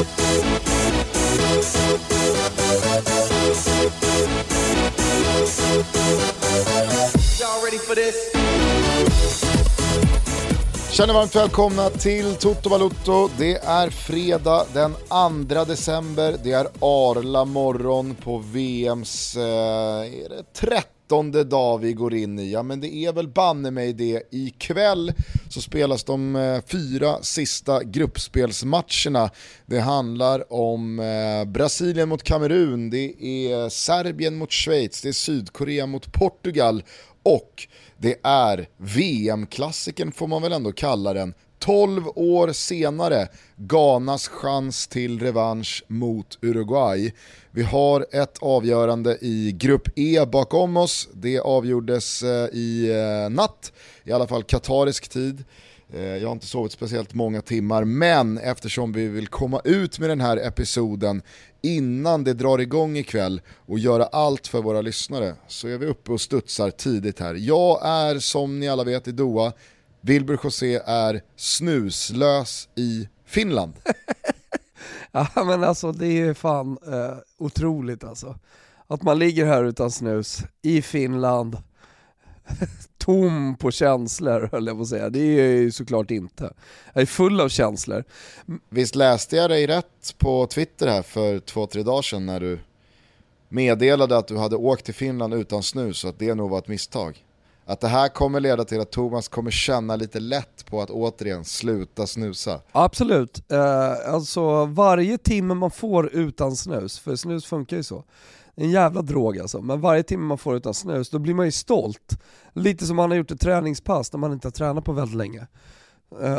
Känner varmt välkomna till Toto Balotto. Det är fredag den 2 december. Det är Arla morgon på VMs 13:e dag vi går in i. Ja, men det är väl banne mig det. Ikväll så spelas de 4 sista gruppspelsmatcherna. Det handlar om Brasilien mot Kamerun. Det är Serbien mot Schweiz. Det är Sydkorea mot Portugal. Och det är VM-klassiken får man väl ändå kalla den. 12 år senare, Ghanas chans till revansch mot Uruguay. Vi har ett avgörande i grupp E bakom oss. Det avgjordes i natt, i alla fall katarisk tid. Jag har inte sovit speciellt många timmar, men eftersom vi vill komma ut med den här episoden innan det drar igång ikväll och göra allt för våra lyssnare, så är vi uppe och studsar tidigt här. Jag är, som ni alla vet, i Doha. Wilbur José är snuslös i Finland. Ja, men alltså det är ju fan otroligt alltså. Att man ligger här utan snus i Finland. Tom på känslor, höll jag på att säga. Det är ju såklart inte. Jag är full av känslor. Visst läste jag dig rätt på Twitter här för 2-3 dagar sedan när du meddelade att du hade åkt till Finland utan snus och att det nog var ett misstag. Att det här kommer leda till att Thomas kommer känna lite lätt på att återigen sluta snusa. Absolut. Alltså varje timme man får utan snus, för snus funkar ju så. En jävla drog alltså. Men varje timme man får utan snus, då blir man ju stolt. Lite som man har gjort ett träningspass när man inte har tränat på väldigt länge.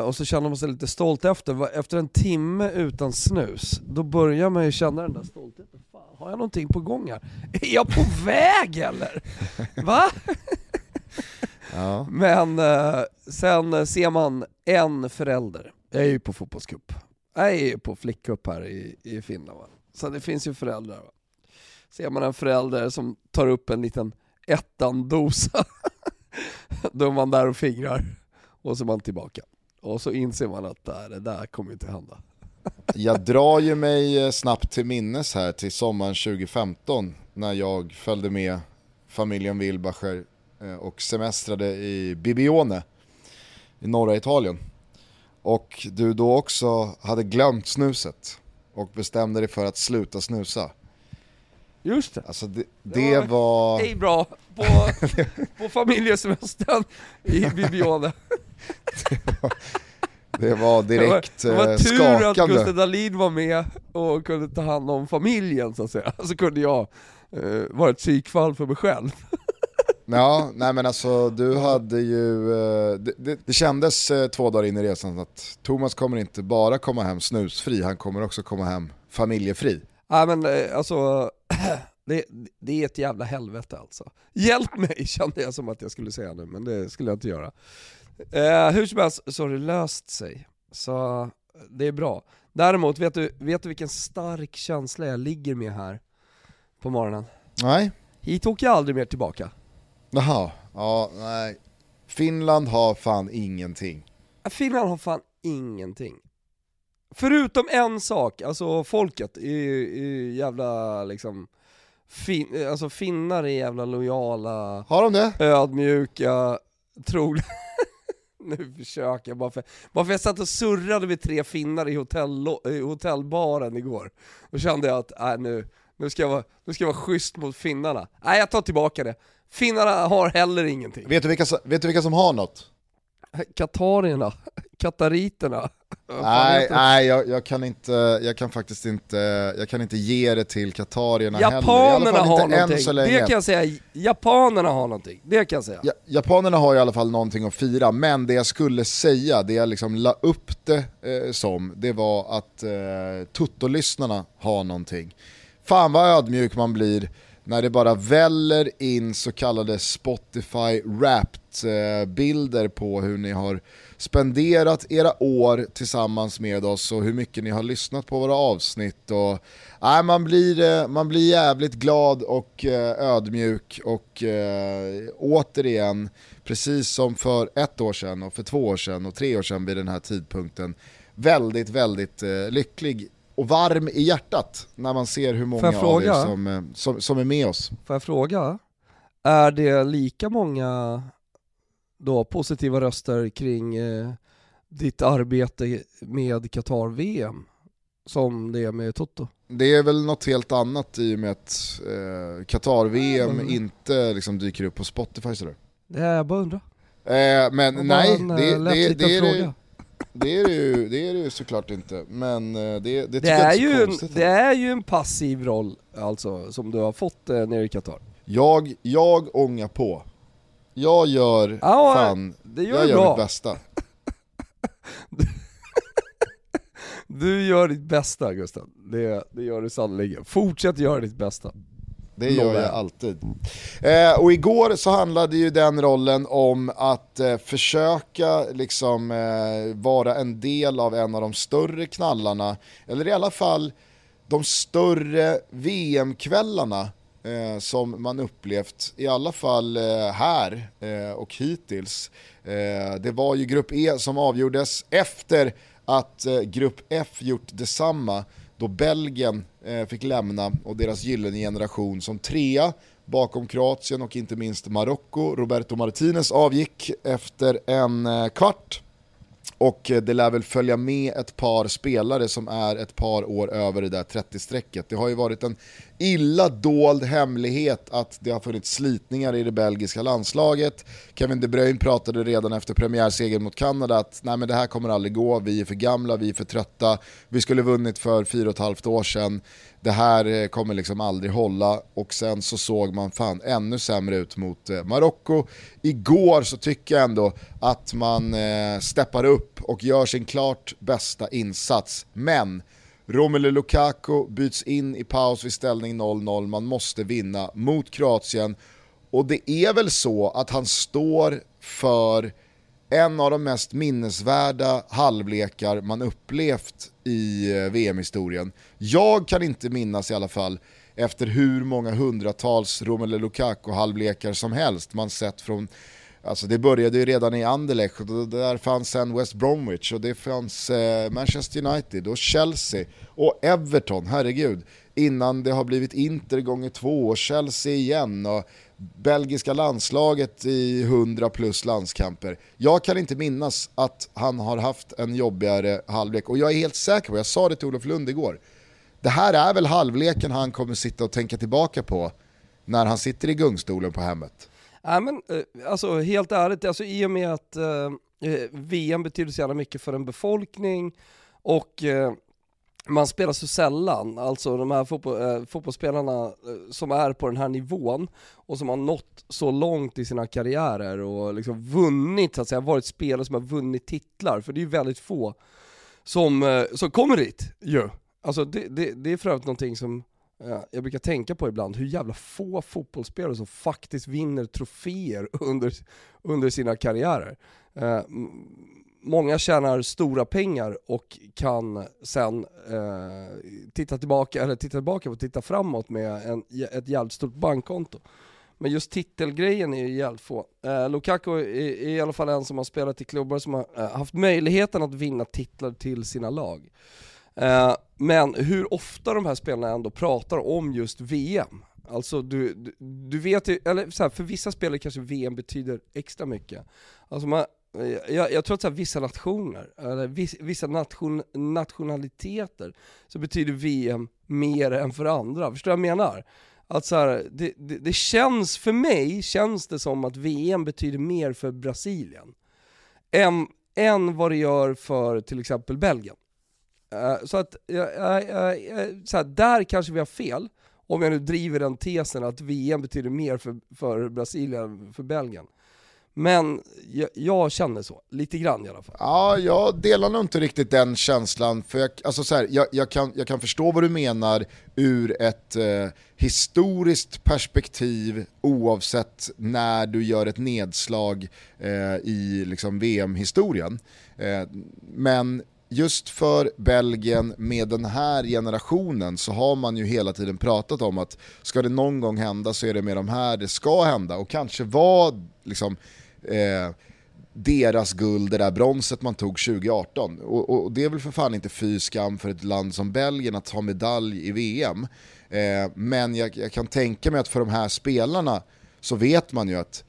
Och så känner man sig lite stolt efter. Efter en timme utan snus, då börjar man ju känna den där stoltheten. Fan, har jag någonting på gång här? Är jag på väg eller? Va? Ja. Men sen ser man en förälder. Jag är ju på fotbollscup. Jag är ju på flickcup här i Finland. Va? Så det finns ju föräldrar, va? Ser man en förälder som tar upp en liten ettandosa, då är man där och fingrar och så är man tillbaka. Och så inser man att det där kommer inte hända. Jag drar ju mig snabbt till minnes här till sommaren 2015 när jag följde med familjen Wilbacher och semestrade i Bibione i norra Italien. Och du då också hade glömt snuset och bestämde dig för att sluta snusa. Just det. Alltså det var... Det är bra på familjesemestern i Bibione. Det var direkt skakande. Det var tur skakande. Att Gustav Dalin var med och kunde ta hand om familjen så att säga. Så kunde jag vara ett psykfall för mig själv. Ja, nej men alltså du hade ju... Det kändes 2 dagar in i resan att Thomas kommer inte bara komma hem snusfri, han kommer också komma hem familjefri. Ja, men alltså... Det är ett jävla helvete alltså. Hjälp mig, kände jag som att jag skulle säga nu, men det skulle jag inte göra. Hur som helst så har det löst sig. Så det är bra. Däremot, vet du vilken stark känsla jag ligger med här på morgonen? Nej. Hit åker jag aldrig mer tillbaka. Jaha, ja, nej. Finland har fan ingenting. Finland har fan ingenting. Förutom en sak, alltså folket är jävla liksom alltså finnar är jävla lojala. Har de det? Ödmjuka, troliga. Nu försöker jag bara för jag satt och surrade vid 3 finnar i hotellbaren igår. Då kände jag att nu ska jag vara schysst mot finnarna. Nej, jag tar tillbaka det. Finnarna har heller ingenting. Vet du vilka som har något? Katarierna. Katariterna. Nej, jag kan faktiskt inte ge det till katarierna heller. Japanerna har någonting. Det kan jag säga. Japanerna har någonting. Det kan jag säga. Japanerna har i alla fall någonting att fira, men det jag skulle säga, det jag liksom la upp det det var att tuttolyssnarna har någonting. Fan vad ödmjuk man blir när det bara väller in så kallade Spotify-wrapped bilder på hur ni har spenderat era år tillsammans med oss och hur mycket ni har lyssnat på våra avsnitt. Och, man blir jävligt glad och ödmjuk och återigen, precis som för 1 år sedan och för 2 år sedan och 3 år sedan vid den här tidpunkten, väldigt, väldigt lycklig och varm i hjärtat när man ser hur många av er som är med oss. Får jag fråga, är det lika många då positiva röster kring ditt arbete med Qatar VM som det är med Toto? Det är väl något helt annat i och med att Qatar VM inte liksom dyker upp på Spotify sådär. Jag bara undrar. Men nej, det är det ju såklart inte. Men det tycker jag inte är så konstigt. Det är ju en passiv roll alltså, som du har fått nere i Qatar. Jag ångar på. Jag gör mitt bästa. Du gör ditt bästa, Gustav. Det gör du sannolikt. Fortsätt göra ditt bästa. Det gör jag alltid. Och igår så handlade ju den rollen om att försöka liksom vara en del av en av de större knallarna. Eller i alla fall de större VM-kvällarna som man upplevt. I alla fall här och hittills. Det var ju grupp E som avgjordes efter att grupp F gjort detsamma då Belgien fick lämna och deras gyllene generation som trea bakom Kroatien och inte minst Marocko. Roberto Martinez avgick efter en kvart och det lär väl följa med ett par spelare som är ett par år över det där 30-strecket. Det har ju varit en illa dold hemlighet att det har funnits slitningar i det belgiska landslaget. Kevin De Bruyne pratade redan efter premiärsegern mot Kanada att nej, men det här kommer aldrig gå, vi är för gamla, vi är för trötta, vi skulle vunnit för 4,5 år sedan, det här kommer liksom aldrig hålla. Och sen så såg man fan ännu sämre ut mot Marocko. Igår så tycker jag ändå att man steppar upp och gör sin klart bästa insats, men Romelu Lukaku byts in i paus vid ställning 0-0. Man måste vinna mot Kroatien. Och det är väl så att han står för en av de mest minnesvärda halvlekar man upplevt i VM-historien. Jag kan inte minnas i alla fall efter hur många hundratals Romelu Lukaku-halvlekar som helst man sett från... Alltså det började ju redan i Anderlecht och där fanns sen West Bromwich och det fanns Manchester United och Chelsea och Everton, herregud, innan det har blivit Inter gånger 2 och Chelsea igen och belgiska landslaget i 100 plus landskamper. Jag kan inte minnas att han har haft en jobbigare halvlek och jag är helt säker på, jag sa det till Olof Lund igår, det här är väl halvleken han kommer sitta och tänka tillbaka på när han sitter i gungstolen på hemmet. Ja, men alltså helt ärligt, alltså, i och med att VM betyder så jävla mycket för en befolkning och man spelar så sällan, alltså de här fotbollsspelarna som är på den här nivån och som har nått så långt i sina karriärer och liksom vunnit, så att säga, varit spelare som har vunnit titlar, för det är ju väldigt få som kommer dit ju. Yeah. Alltså det är för övrigt någonting som jag brukar tänka på ibland, hur jävla få fotbollsspelare som faktiskt vinner troféer under sina karriärer. Många tjänar stora pengar och kan sen titta framåt med ett jävligt stort bankkonto. Men just titelgrejen är ju jävligt få. Lukaku är i alla fall en som har spelat i klubbar som har haft möjligheten att vinna titlar till sina lag. Men hur ofta de här spelarna ändå pratar om just VM. Alltså du vet ju, eller så här, för vissa spelare kanske VM betyder extra mycket. Alltså jag tror att så här, vissa nationer eller nationaliteter så betyder VM mer än för andra. Förstår du vad jag menar? Att så här, det känns, för mig känns det som att VM betyder mer för Brasilien än vad det gör för till exempel Belgien. Så att så här, där kanske vi har fel om jag nu driver den tesen att VM betyder mer för Brasilien än för Belgien. Men jag känner så, lite grann i alla fall. Ja, jag delar nog inte riktigt den känslan. För jag kan förstå vad du menar ur ett historiskt perspektiv, oavsett när du gör ett nedslag i liksom VM-historien. Men just för Belgien med den här generationen så har man ju hela tiden pratat om att ska det någon gång hända så är det med de här det ska hända. Och kanske var liksom deras guld, det där bronset man tog 2018. Och det är väl för fan inte fy skam för ett land som Belgien att ha medalj i VM. Men jag kan tänka mig att för de här spelarna så vet man ju att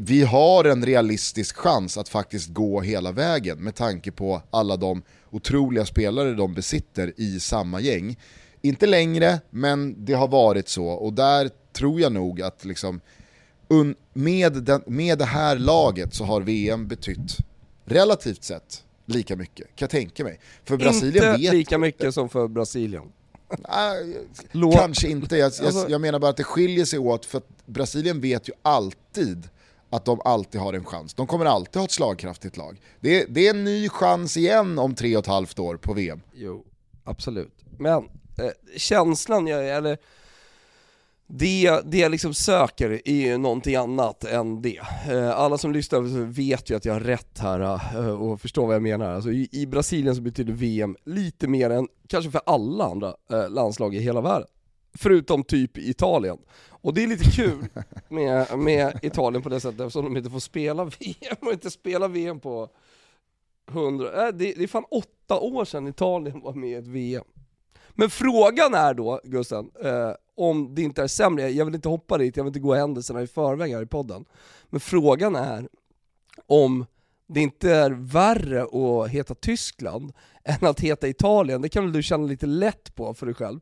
vi har en realistisk chans att faktiskt gå hela vägen med tanke på alla de otroliga spelare de besitter i samma gäng. Inte längre, men det har varit så. Och där tror jag nog att liksom, med det här laget så har VM betytt relativt sett lika mycket, kan jag tänka mig. För Brasilien inte vet lika mycket som för Brasilien. Nej, kanske inte. Jag menar bara att det skiljer sig åt, för att Brasilien vet ju alltid att de alltid har en chans. De kommer alltid ha ett slagkraftigt lag. Det är en ny chans igen om 3,5 år på VM. Jo, absolut. Men känslan eller det jag liksom söker är ju någonting annat än det. Alla som lyssnar vet ju att jag har rätt här och förstår vad jag menar. Alltså, i Brasilien så betyder VM lite mer än kanske för alla andra landslag i hela världen. Förutom typ Italien. Och det är lite kul med Italien på det sättet, eftersom de inte får spela VM och inte spela VM på 100. Det är fan 8 år sedan Italien var med i ett VM. Men frågan är då, Gustav, om det inte är sämre, jag vill inte hoppa dit, jag vill inte gå händelserna i förväg här i podden. Men frågan är om det inte är värre att heta Tyskland än att heta Italien. Det kan väl du känna lite lätt på för dig själv.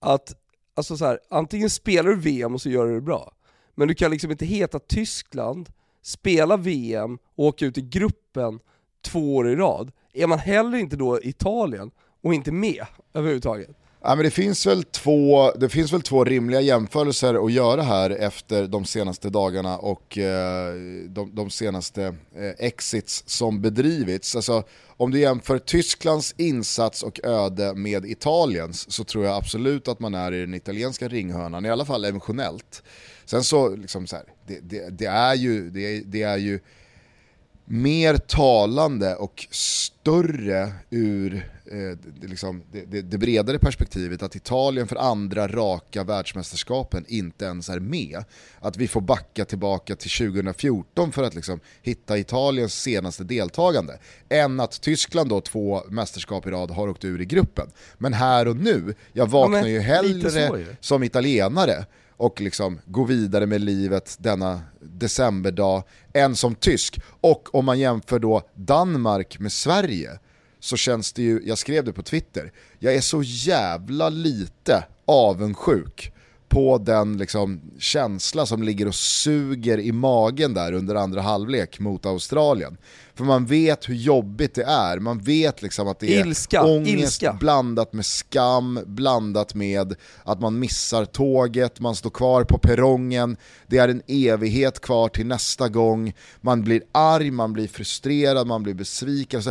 Att, alltså så här, antingen spelar du VM och så gör du det bra. Men du kan liksom inte heta Tyskland, spela VM och åka ut i gruppen 2 år i rad. Är man heller inte då Italien och inte med överhuvudtaget? Ja, men det finns väl två rimliga jämförelser att göra här efter de senaste dagarna och de senaste exits som bedrivits. Alltså, om du jämför Tysklands insats och öde med Italiens så tror jag absolut att man är i den italienska ringhörnan, i alla fall emotionellt. Sen så, liksom så här, det är ju mer talande och större ur liksom det bredare perspektivet att Italien för andra raka världsmästerskapen inte ens är med. Att vi får backa tillbaka till 2014 för att liksom hitta Italiens senaste deltagande. Än att Tyskland då 2 mästerskap i rad har åkt ur i gruppen. Men här och nu, jag vaknar ju hellre som italienare och liksom gå vidare med livet denna decemberdag än som tysk. Och om man jämför då Danmark med Sverige så känns det ju, jag skrev det på Twitter, jag är så jävla lite avundsjuk på den liksom känsla som ligger och suger i magen där under andra halvlek mot Australien. För man vet hur jobbigt det är. Man vet liksom att det är ångest blandat med skam, blandat med att man missar tåget, man står kvar på perrongen, det är en evighet kvar till nästa gång, man blir arg, man blir frustrerad, man blir besviken.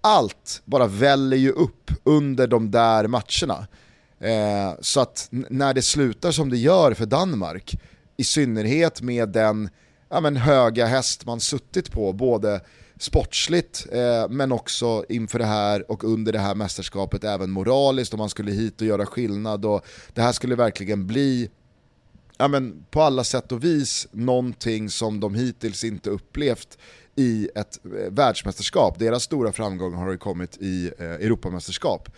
Allt bara väller ju upp under de där matcherna. Så att när det slutar som det gör för Danmark, i synnerhet med den höga häst man suttit på både sportsligt men också inför det här och under det här mästerskapet även moraliskt, om man skulle hit och göra skillnad och det här skulle verkligen bli på alla sätt och vis någonting som de hittills inte upplevt i ett världsmästerskap. Deras stora framgång har ju kommit i Europamästerskap.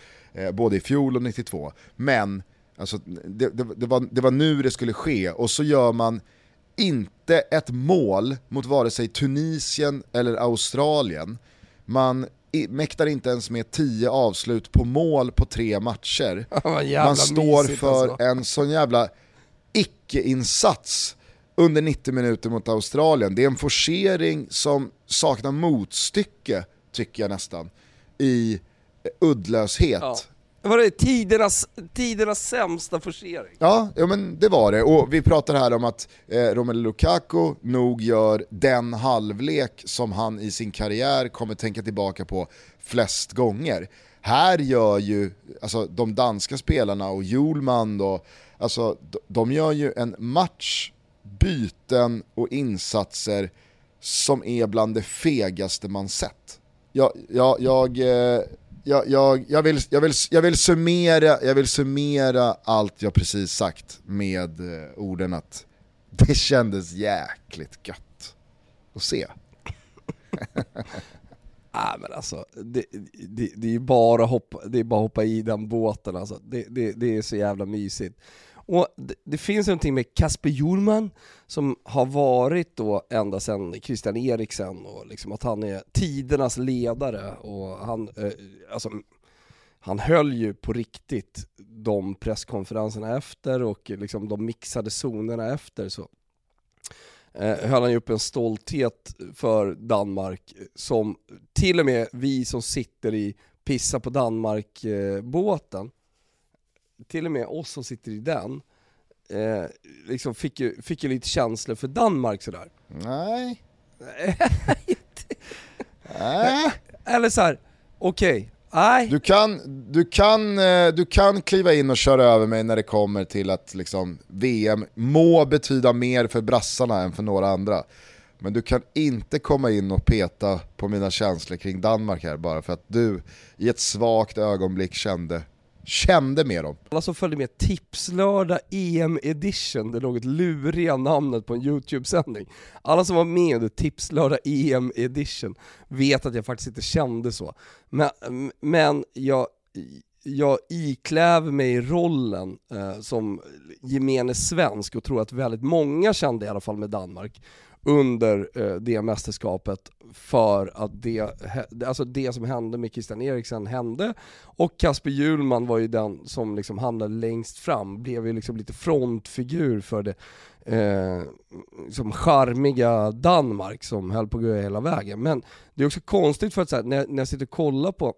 Både i fjol och 92. Men alltså, det var nu det skulle ske. Och så gör man inte ett mål mot vare sig Tunisien eller Australien. Man mäktar inte ens med 10 avslut på mål på 3 matcher. Man står för en sån jävla icke-insats under 90 minuter mot Australien. Det är en forcering som saknar motstycke, tycker jag nästan, i uddlöshet. Ja. Var det tidernas sämsta forcering? Ja, men det var det. Och vi pratar här om att Romelu Lukaku nog gör den halvlek som han i sin karriär kommer tänka tillbaka på flest gånger. Här gör ju alltså, de danska spelarna och Hjulman och, alltså, de gör ju en match, byten och insatser som är bland det fegaste man sett. Jag vill summera allt jag precis sagt med orden att det kändes jäkligt gött att se. Nej, men alltså, det är bara hoppa i den båten. Alltså. Det är så jävla mysigt. Och det finns någonting med Kasper Hjulman som har varit då ända sedan Christian Eriksen, och liksom att han är tidernas ledare, och han höll ju på riktigt de presskonferenserna efter, och liksom de mixade zonerna efter, så höll han ju upp en stolthet för Danmark som till och med vi som sitter i pissa på Danmark-båten, till och med oss som sitter i den liksom fick ju lite känslor för Danmark sådär. Nej. Nej. Eller så här, okej. Nej. Du kan kliva in och köra över mig när det kommer till att liksom VM må betyda mer för brassarna än för några andra. Men du kan inte komma in och peta på mina känslor kring Danmark här bara för att du i ett svagt ögonblick kände med dem. Alla som följde med Tipslördag EM Edition, det låg ett luriga namnet på en YouTube-sändning. Alla som var med i Tipslördag EM Edition vet att jag faktiskt inte kände så. Men jag ikläver mig i rollen som gemene svensk och tror att väldigt många kände i alla fall med Danmark under det mästerskapet, för att det som hände med Christian Eriksen hände, och Kasper Hjulman var ju den som liksom hamnade längst fram, blev ju liksom lite frontfigur för det liksom charmiga Danmark som höll på att gå hela vägen. Men det är också konstigt för att så här, när jag sitter och kollar på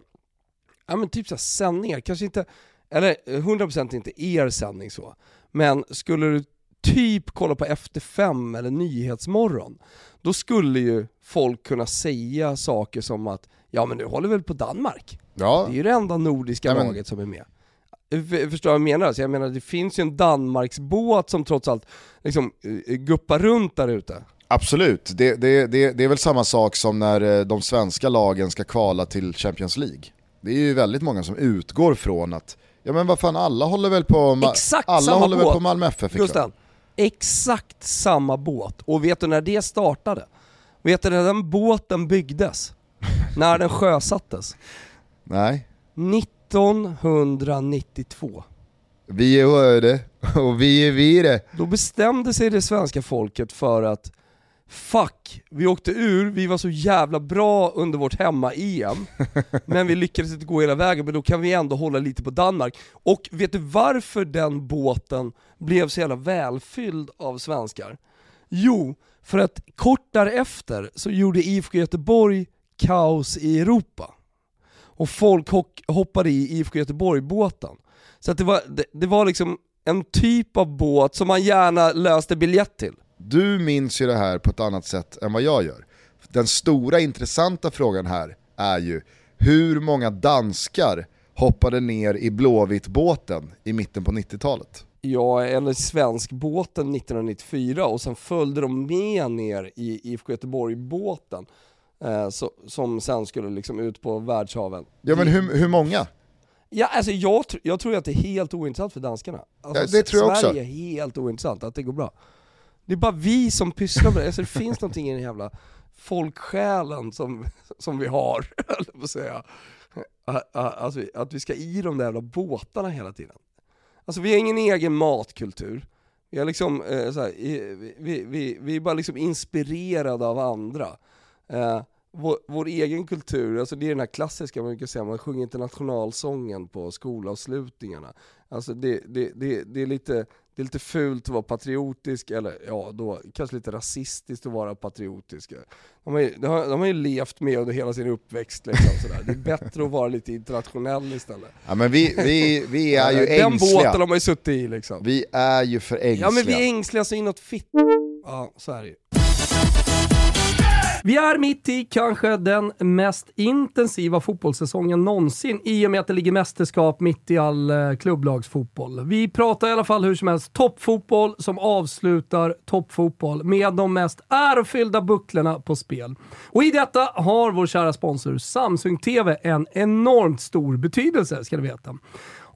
men typ så här sändningar, kanske inte, eller 100% inte er sändning så, men skulle du typ kolla på Efter fem eller Nyhetsmorgon, då skulle ju folk kunna säga saker som att ja, men nu håller väl på Danmark. Ja. Det är ju det enda nordiska laget som är med. Förstår jag menar? Så jag menar, det finns ju en Danmarksbåt som trots allt liksom guppar runt där ute. Absolut. Det är väl samma sak som när de svenska lagen ska kvala till Champions League. Det är ju väldigt många som utgår från att ja, men vad fan, alla håller väl på Malmö FF. Gustav. Exakt samma båt. Och vet du när det startade? Vet du när den båten byggdes? När den sjösattes? Nej. 1992. Vi är hörde och vi är vire. Då bestämde sig det svenska folket för att fuck, vi åkte ur, vi var så jävla bra under vårt hemma-EM men vi lyckades inte gå hela vägen, men då kan vi ändå hålla lite på Danmark. Och vet du varför den båten blev så jävla välfylld av svenskar? Jo, för att kort därefter så gjorde IFK Göteborg kaos i Europa och folk hoppade i IFK Göteborg-båten, så att det var liksom en typ av båt som man gärna löste biljett till. Du minns ju det här på ett annat sätt än vad jag gör. Den stora intressanta frågan här är ju hur många danskar hoppade ner i Blåvittbåten i mitten på 90-talet? Ja, eller Svenskbåten 1994, och sen följde de med ner i IFK Göteborg-båten som sen skulle liksom ut på världshaven. Ja, men hur många? Ja, alltså jag tror att det är helt ointressant för danskarna. Alltså, ja, det tror jag också. Sverige är helt ointressant, att det går bra. Det är bara vi som pysslar med det. Alltså, det finns någonting i den jävla folksjälen som vi har. Alltså, att vi ska i de där jävla båtarna hela tiden. Alltså, vi har ingen egen matkultur. Vi är, liksom, vi är bara liksom inspirerade av andra. Vår egen kultur, alltså det är den här klassiska man brukar säga, man sjunger internationalsången på skolavslutningarna. Alltså det är lite fult att vara patriotisk, eller ja, då kanske lite rasistiskt att vara patriotisk. De har ju levt med under hela sin uppväxt liksom, sådär. Det är bättre att vara lite internationell istället. Ja, men vi är ju ängsliga. Den båten de har ju suttit i liksom. Vi är ju för ängsliga. Ja, men vi är ängsliga så inåt fitt. Ja, så är det ju. Vi är mitt i kanske den mest intensiva fotbollssäsongen någonsin, i och med att det ligger mästerskap mitt i all klubblagsfotboll. Vi pratar i alla fall hur som helst toppfotboll som avslutar toppfotboll med de mest ärofyllda bucklarna på spel. Och i detta har vår kära sponsor Samsung TV en enormt stor betydelse, ska du veta.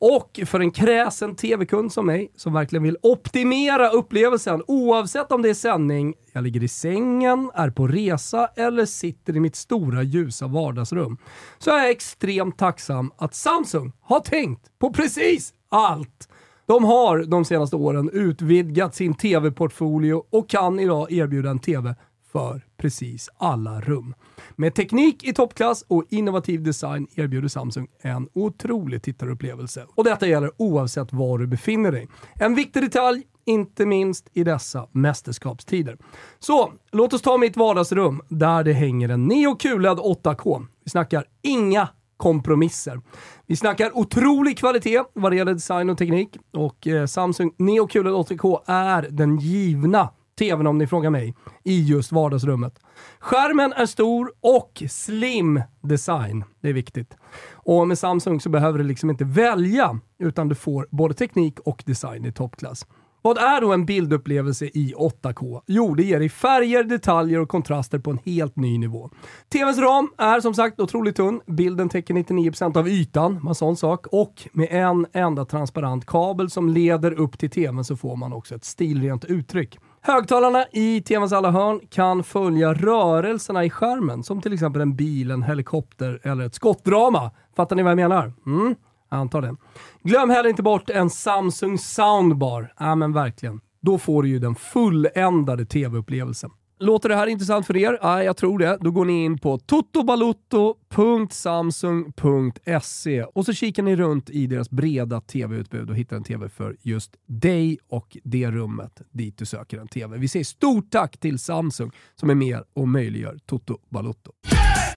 Och för en kräsen tv-kund som mig, som verkligen vill optimera upplevelsen, oavsett om det är sändning, jag ligger i sängen, är på resa eller sitter i mitt stora ljusa vardagsrum, så är jag extremt tacksam att Samsung har tänkt på precis allt. De har de senaste åren utvidgat sin tv-portfolio och kan idag erbjuda en tv för precis alla rum. Med teknik i toppklass och innovativ design erbjuder Samsung en otrolig tittarupplevelse. Och detta gäller oavsett var du befinner dig. En viktig detalj, inte minst i dessa mästerskapstider. Så, låt oss ta mitt vardagsrum där det hänger en Neo QLED 8K. Vi snackar inga kompromisser. Vi snackar otrolig kvalitet vad det gäller design och teknik. Och Samsung Neo QLED 8K är den givna tvn, om ni frågar mig, i just vardagsrummet. Skärmen är stor och slim design. Det är viktigt. Och med Samsung så behöver du liksom inte välja, utan du får både teknik och design i toppklass. Vad är då en bildupplevelse i 8K? Jo, det ger dig färger, detaljer och kontraster på en helt ny nivå. TV:ns ram är som sagt otroligt tunn. Bilden täcker 99% av ytan, en sån sak. Och med en enda transparent kabel som leder upp till TV:n så får man också ett stilrent uttryck. Högtalarna i TV:ns alla hörn kan följa rörelserna i skärmen, som till exempel en bil, en helikopter eller ett skottdrama. Fattar ni vad jag menar? Mm, jag antar det. Glöm heller inte bort en Samsung soundbar. Ja, men verkligen. Då får du ju den fulländade tv-upplevelsen. Låter det här intressant för er? Ja, jag tror det. Då går ni in på totobalotto.samsung.se och så kikar ni runt i deras breda tv-utbud och hittar en tv för just dig och det rummet dit du söker en tv. Vi säger stort tack till Samsung som är med och möjliggör Toto Balotto.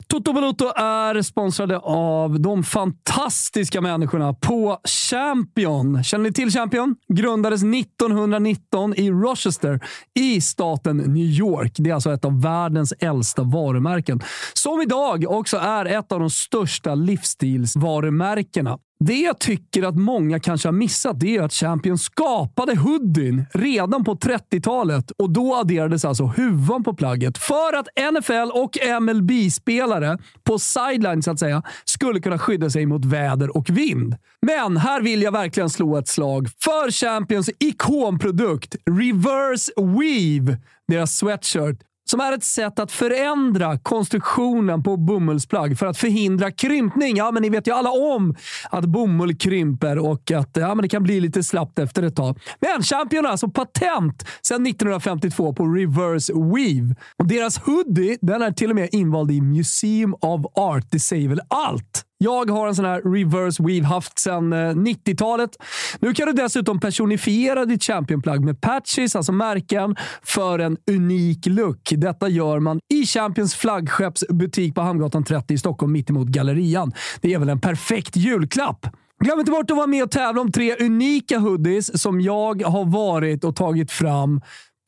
Toto Balotto är sponsrade av de fantastiska människorna på Champion. Känner ni till Champion? Grundades 1919 i Rochester i staten New York. Det är alltså ett av världens äldsta varumärken, som idag också är ett av de största livsstilsvarumärkena. Det jag tycker att många kanske har missat, det är att Champion skapade hoodien redan på 30-talet. Och då adderades alltså huvan på plagget för att NFL- och MLB-spelare på sideline så att säga skulle kunna skydda sig mot väder och vind. Men här vill jag verkligen slå ett slag för Champions ikonprodukt Reverse Weave, deras sweatshirt, som är ett sätt att förändra konstruktionen på bomullsplagg för att förhindra krympning. Ja, men ni vet ju alla om att bomull krymper och att ja, men det kan bli lite slappt efter ett tag. Men Champion har alltså patent sedan 1952 på Reverse Weave. Och deras hoodie, den är till och med invald i Museum of Art. Det säger väl allt. Jag har en sån här Reverse Weave haft sedan 90-talet. Nu kan du dessutom personifiera ditt Champion-plagg med patches, alltså märken, för en unik look. Detta gör man i Champions flaggskeppsbutik på Hamngatan 30 i Stockholm, mittemot Gallerian. Det är väl en perfekt julklapp. Glöm inte bort att vara med och tävla om 3 unika hoodies som jag har varit och tagit fram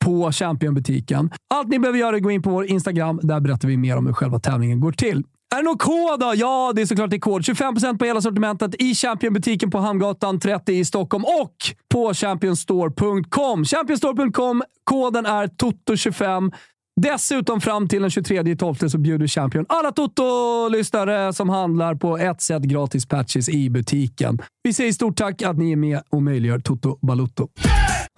på Champion-butiken. Allt ni behöver göra är att gå in på vår Instagram. Där berättar vi mer om hur själva tävlingen går till. Är det någon kod då? Ja, det är såklart det kod. 25% på hela sortimentet i Championbutiken på Hamngatan 30 i Stockholm och på championstore.com. Championstore.com, koden är TOTO25. Dessutom fram till den 23/12 så bjuder Champion alla Toto-lyssnare som handlar på ett sätt gratis patches i butiken. Vi säger stort tack att ni är med och möjliggör Toto Balotto.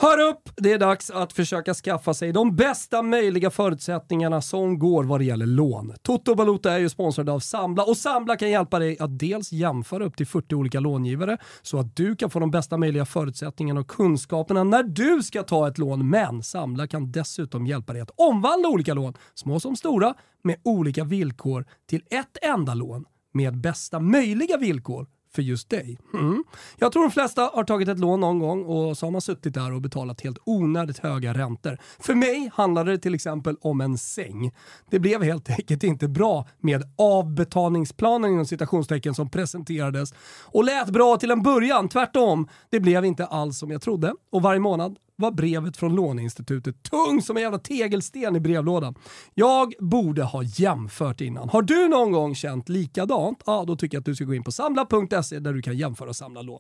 Hör upp! Det är dags att försöka skaffa sig de bästa möjliga förutsättningarna som går vad det gäller lån. Toto Balotto är ju sponsrad av Sambla och Sambla kan hjälpa dig att dels jämföra upp till 40 olika långivare så att du kan få de bästa möjliga förutsättningarna och kunskaperna när du ska ta ett lån. Men Sambla kan dessutom hjälpa dig att omvandla olika lån, små som stora, med olika villkor till ett enda lån med bästa möjliga villkor för just dig. Mm. Jag tror de flesta har tagit ett lån någon gång och så har man suttit där och betalat helt onödigt höga räntor. För mig handlade det till exempel om en säng. Det blev helt enkelt inte bra med avbetalningsplanen inom citationstecken som presenterades och lät bra till en början. Tvärtom, det blev inte alls som jag trodde och varje månad var brevet från låneinstitutet tung som en jävla tegelsten i brevlådan. Jag borde ha jämfört innan. Har du någon gång känt likadant? Ja, då tycker jag att du ska gå in på samla.se där du kan jämföra och samla lån.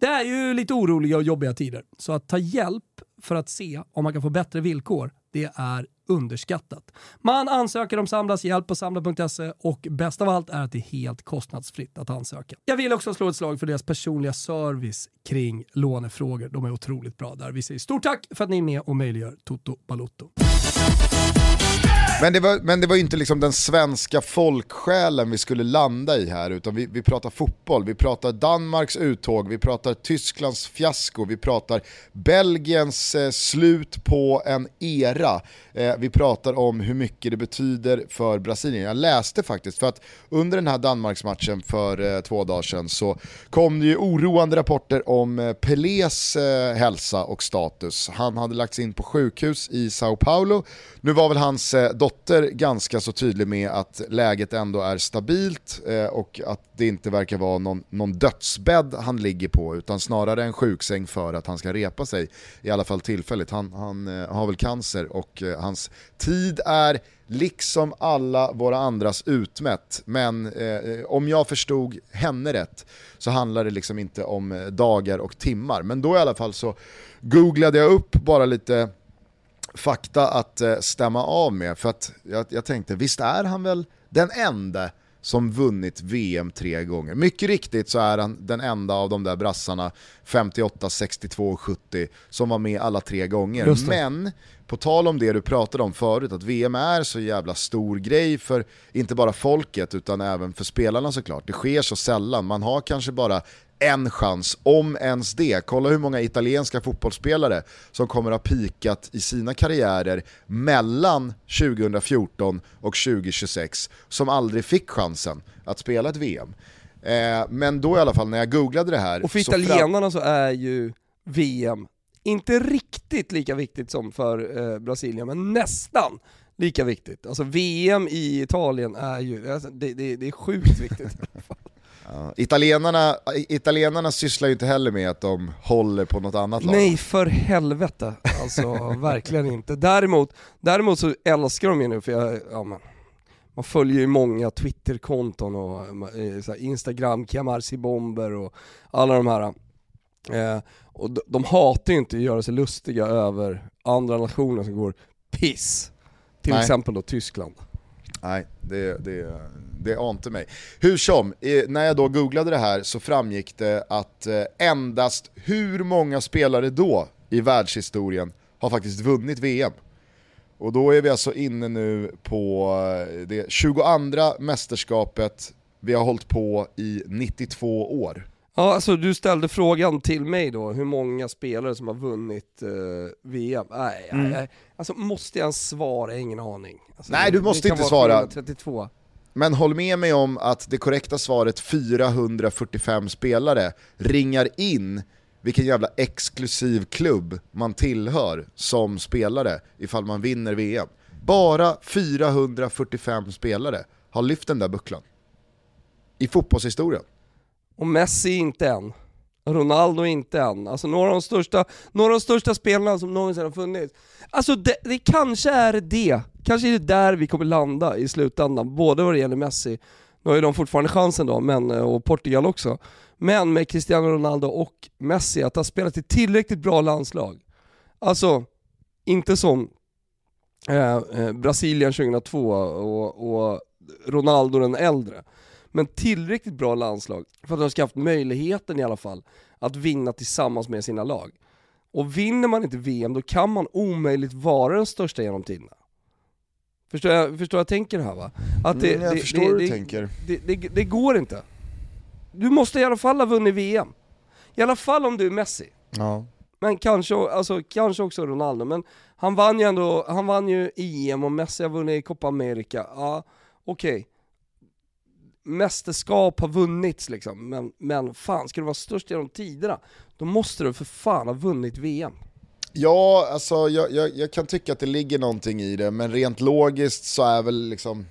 Det är ju lite oroliga och jobbiga tider. Så att ta hjälp för att se om man kan få bättre villkor, det är underskattat. Man ansöker om Samblas hjälp på sambla.se och bäst av allt är att det är helt kostnadsfritt att ansöka. Jag vill också slå ett slag för deras personliga service kring lånefrågor. De är otroligt bra där. Vi säger stort tack för att ni är med och möjliggör Toto Balotto. Men det var ju inte liksom den svenska folksjälen vi skulle landa i här, utan vi pratar fotboll, vi pratar Danmarks uttåg, vi pratar Tysklands fiasko, vi pratar Belgiens slut på en era, vi pratar om hur mycket det betyder för Brasilien. Jag läste faktiskt, för att under den här Danmarksmatchen för 2 dagar sedan så kom det ju oroande rapporter om Pelés hälsa och status. Han hade lagts in på sjukhus i Sao Paulo. Nu var väl hans dotter ganska så tydlig med att läget ändå är stabilt och att det inte verkar vara någon dödsbädd han ligger på, utan snarare en sjuksäng för att han ska repa sig, i alla fall tillfälligt. Han har väl cancer och hans tid är liksom alla våra andras utmätt, men om jag förstod henne rätt så handlar det liksom inte om dagar och timmar. Men då i alla fall så googlade jag upp bara lite fakta att stämma av med, för att jag tänkte, visst är han väl den enda som vunnit VM 3 gånger. Mycket riktigt så är han den enda av de där brassarna 58, 62 och 70 som var med alla 3 gånger. Men på tal om det du pratade om förut, att VM är så jävla stor grej för inte bara folket utan även för spelarna såklart. Det sker så sällan. Man har kanske bara en chans, om ens det. Kolla hur många italienska fotbollsspelare som kommer ha pikat i sina karriärer mellan 2014 och 2026 som aldrig fick chansen att spela ett VM. Men då i alla fall när jag googlade det här... Och för italienarna så är ju VM inte riktigt lika viktigt som för Brasilien, men nästan lika viktigt. Alltså VM i Italien är ju... Alltså, det är sjukt viktigt. Italienarna sysslar ju inte heller med att de håller på något annat lag. Nej, för helvete. Alltså, verkligen inte. Däremot så älskar de ju nu, för man följer ju många Twitter-konton och så här, Instagram, Kamarsi-bomber och alla de här. Och de hatar ju inte att göra sig lustiga över andra nationer som går piss. Till exempel då Tyskland. Nej, det ante mig. Hur som, när jag då googlade det här så framgick det att endast hur många spelare då i världshistorien har faktiskt vunnit VM. Och då är vi alltså inne nu på det 22:a mästerskapet. Vi har hållit på i 92 år. Ja, alltså du ställde frågan till mig då, hur många spelare som har vunnit VM. Nej. Alltså måste jag svara? Ingen aning. Alltså, nej, du måste inte svara. 32. Men håll med mig om att det korrekta svaret 445 spelare ringar in vilken jävla exklusiv klubb man tillhör som spelare ifall man vinner VM. Bara 445 spelare har lyft den där bucklan i fotbollshistorien. Och Messi inte än. Ronaldo inte än. Alltså några av de största spelarna som någonsin har funnits. Alltså det kanske är det. Kanske är det där vi kommer landa i slutändan. Både vad det gäller Messi. Nu har ju de fortfarande chansen då. Men, och Portugal också. Men med Cristiano Ronaldo och Messi. Att ha spelat i tillräckligt bra landslag. Alltså inte som Brasilien 2002 och Ronaldo den äldre. Men tillräckligt bra landslag för att de ska haft möjligheten i alla fall att vinna tillsammans med sina lag. Och vinner man inte VM då kan man omöjligt vara den största genom tiderna. Förstår jag tänker här, va? Att det går inte. Du måste i alla fall ha vunnit VM. I alla fall om du är Messi. Ja. Men kanske också Ronaldo. Men han vann ju EM och Messi har vunnit i Copa America. Ja, okej. Mästerskap har vunnits liksom, men fan, ska du vara störst genom tiderna då måste du för fan ha vunnit VM. Ja, alltså jag kan tycka att det ligger någonting i det, men rent logiskt så är väl liksom,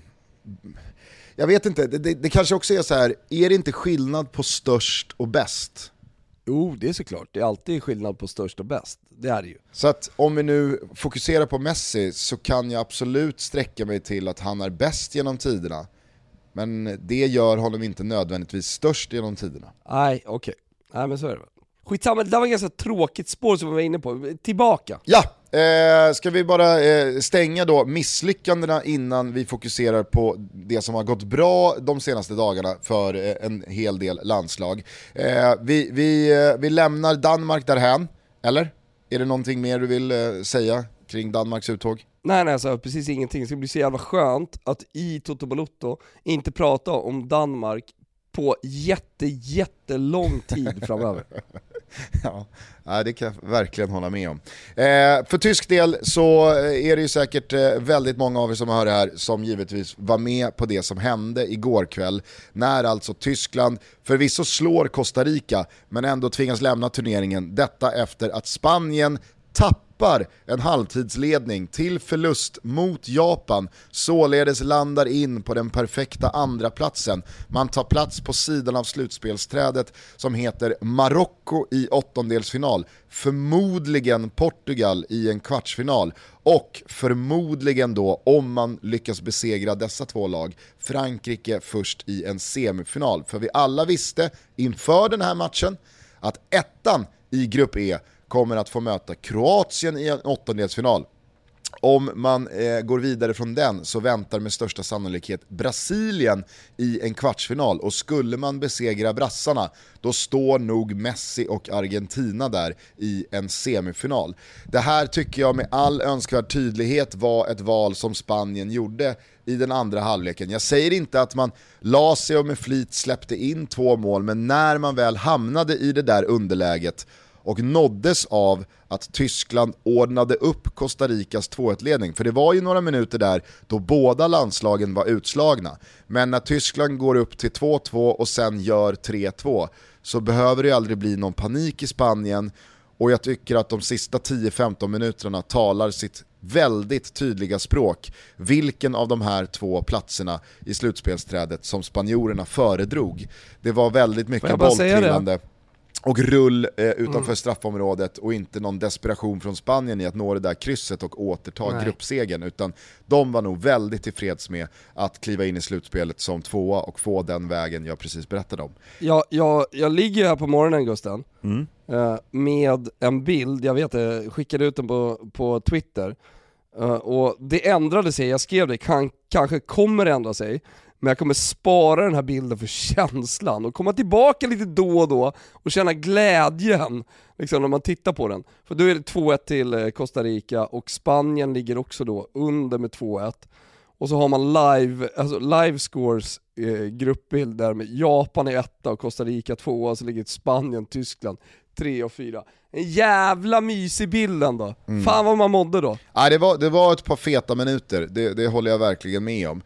jag vet inte, det kanske också är så här, är det inte skillnad på störst och bäst? Jo, det är såklart. Det är alltid skillnad på störst och bäst. Det är det ju. Så att om vi nu fokuserar på Messi så kan jag absolut sträcka mig till att han är bäst genom tiderna. Men det gör honom inte nödvändigtvis störst genom tiderna. Nej, okej. Nej, men så är det väl. Skitsamma, det var ganska tråkigt spår som vi var inne på. Tillbaka. Ja, Ska vi bara stänga då misslyckandena innan vi fokuserar på det som har gått bra de senaste dagarna för en hel del landslag. Vi lämnar Danmark därhän, eller? Är det någonting mer du vill säga kring Danmarks uttåg? Nej, alltså precis ingenting. Det ska bli så jävla skönt att i Toto Balotto inte prata om Danmark på jättelång tid framöver. Ja, det kan jag verkligen hålla med om. För tysk del så är det ju säkert väldigt många av er som hör det här som givetvis var med på det som hände igår kväll, när alltså Tyskland förvisso slår Costa Rica men ändå tvingas lämna turneringen, detta efter att Spanien tappar en halvtidsledning till förlust mot Japan, således landar in på den perfekta andra platsen. Man tar plats på sidan av slutspelsträdet som heter Marocko i åttondelsfinal, förmodligen Portugal i en kvartsfinal och förmodligen då, om man lyckas besegra dessa två lag, Frankrike först i en semifinal. För vi alla visste inför den här matchen att ettan i grupp E kommer att få möta Kroatien i en åttondelsfinal. Om man går vidare från den så väntar med största sannolikhet Brasilien i en kvartsfinal, och skulle man besegra brassarna då står nog Messi och Argentina där i en semifinal. Det här tycker jag med all önskvärd tydlighet var ett val som Spanien gjorde i den andra halvleken. Jag säger inte att man la sig och med flit släppte in två mål, men när man väl hamnade i det där underläget och nåddes av att Tyskland ordnade upp Costa Ricas 2-1-ledning. För det var ju några minuter där då båda landslagen var utslagna. Men när Tyskland går upp till 2-2 och sen gör 3-2 så behöver det aldrig bli någon panik i Spanien. Och jag tycker att de sista 10-15 minuterna talar sitt väldigt tydliga språk. Vilken av de här två platserna i slutspelsträdet som spanjorerna föredrog. Det var väldigt mycket bolltrillande och rull utanför straffområdet, och inte någon desperation från Spanien i att nå det där krysset och återta gruppsegen, utan de var nog väldigt tillfreds med att kliva in i slutspelet som tvåa och få den vägen jag precis berättade om. Jag ligger här på morgonen, Gustav, med en bild, jag vet, jag skickade ut den på Twitter, och det ändrade sig, jag skrev det, kanske kommer ändra sig. Men jag kommer spara den här bilden för känslan och komma tillbaka lite då och då och känna glädjen liksom, när man tittar på den. För då är det 2-1 till Costa Rica och Spanien ligger också då under med 2-1. Och så har man live scores gruppbild där med Japan i 1 och Costa Rica 2, och så ligger Spanien, Tyskland 3 och 4. En jävla mysig bilden då. Fan vad man mådde då. Ja, det var ett par feta minuter. Det håller jag verkligen med om.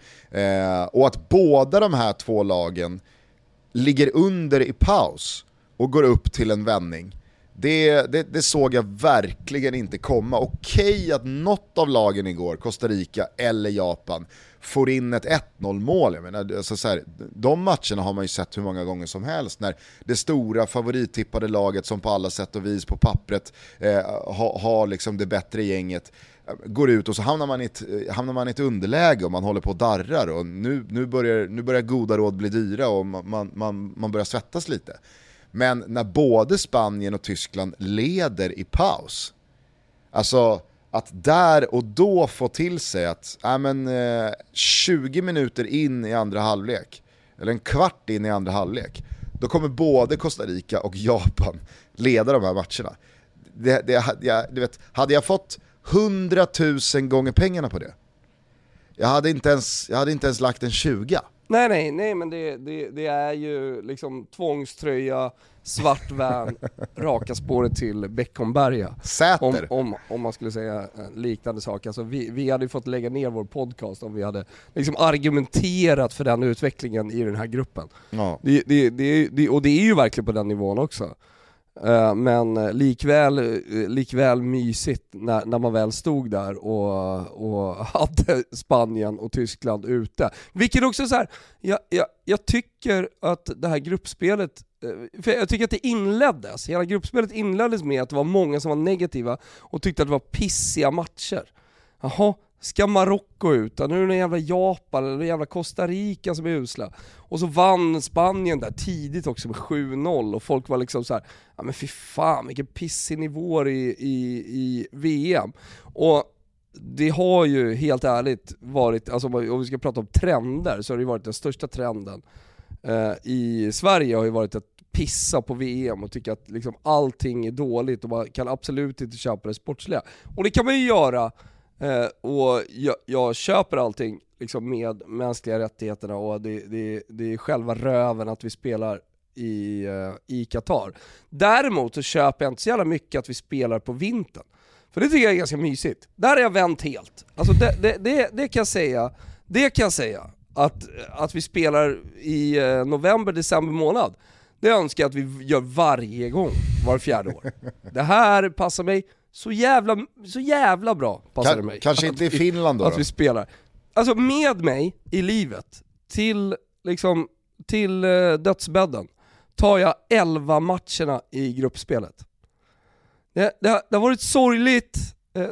Och att båda de här två lagen ligger under i paus och går upp till en vändning. Det såg jag verkligen inte komma. Okej att något av lagen igår, Costa Rica eller Japan, får in ett 1-0-mål. Jag menar, alltså så här, de matcherna har man ju sett hur många gånger som helst, när det stora favorittippade laget som på alla sätt och vis på pappret har liksom det bättre gänget går ut, och så hamnar man i ett underläge och man håller på och darrar, och nu börjar goda råd bli dyra och man börjar svettas lite. Men när både Spanien och Tyskland leder i paus, alltså att där och då få till sig att 20 minuter in i andra halvlek, eller en kvart in i andra halvlek, då kommer både Costa Rica och Japan leda de här matcherna. Hade jag fått 100 000 gånger pengarna på det, jag hade inte ens lagt en 20. Nej, men det är ju liksom tvångströja, svart vän, raka spåret till Beckomberga. Säter. Om man skulle säga liknande saker. Alltså vi hade ju fått lägga ner vår podcast om vi hade liksom argumenterat för den utvecklingen i den här gruppen. Ja. Och det är ju verkligen på den nivån också. Men likväl mysigt när man väl stod där och hade Spanien och Tyskland ute. Vilket också så här, jag tycker att det här gruppspelet, för jag tycker att det inleddes, hela gruppspelet inleddes med att det var många som var negativa och tyckte att det var pissiga matcher. Jaha, ska Marocko ut. Nu är det någon jävla Japan eller någon jävla Costa Rica som är usla. Och så vann Spanien där tidigt också med 7-0. Och folk var liksom så här, ja men fy fan vilken pissig nivå i VM. Och det har ju helt ärligt varit, alltså om vi ska prata om trender, så har det varit den största trenden i Sverige har ju varit att pissa på VM och tycka att liksom allting är dåligt och man kan absolut inte köpa det sportsliga. Och det kan man ju göra, och jag köper allting liksom med mänskliga rättigheterna, och det är själva röven att vi spelar i Qatar. Däremot så köper jag inte så jävla mycket att vi spelar på vintern. För det tycker jag är ganska mysigt. Där är jag vänt helt. Alltså det kan jag säga. Det kan jag säga. Att vi spelar i november, december månad. Det önskar jag att vi gör varje gång. Var fjärde år. Det här passar mig så jävla bra. Passar det mig. Kanske inte i Finland då. Att vi spelar. Alltså med mig i livet. Till dödsbädden. Tar jag 11 matcherna i gruppspelet. Det har varit sorgligt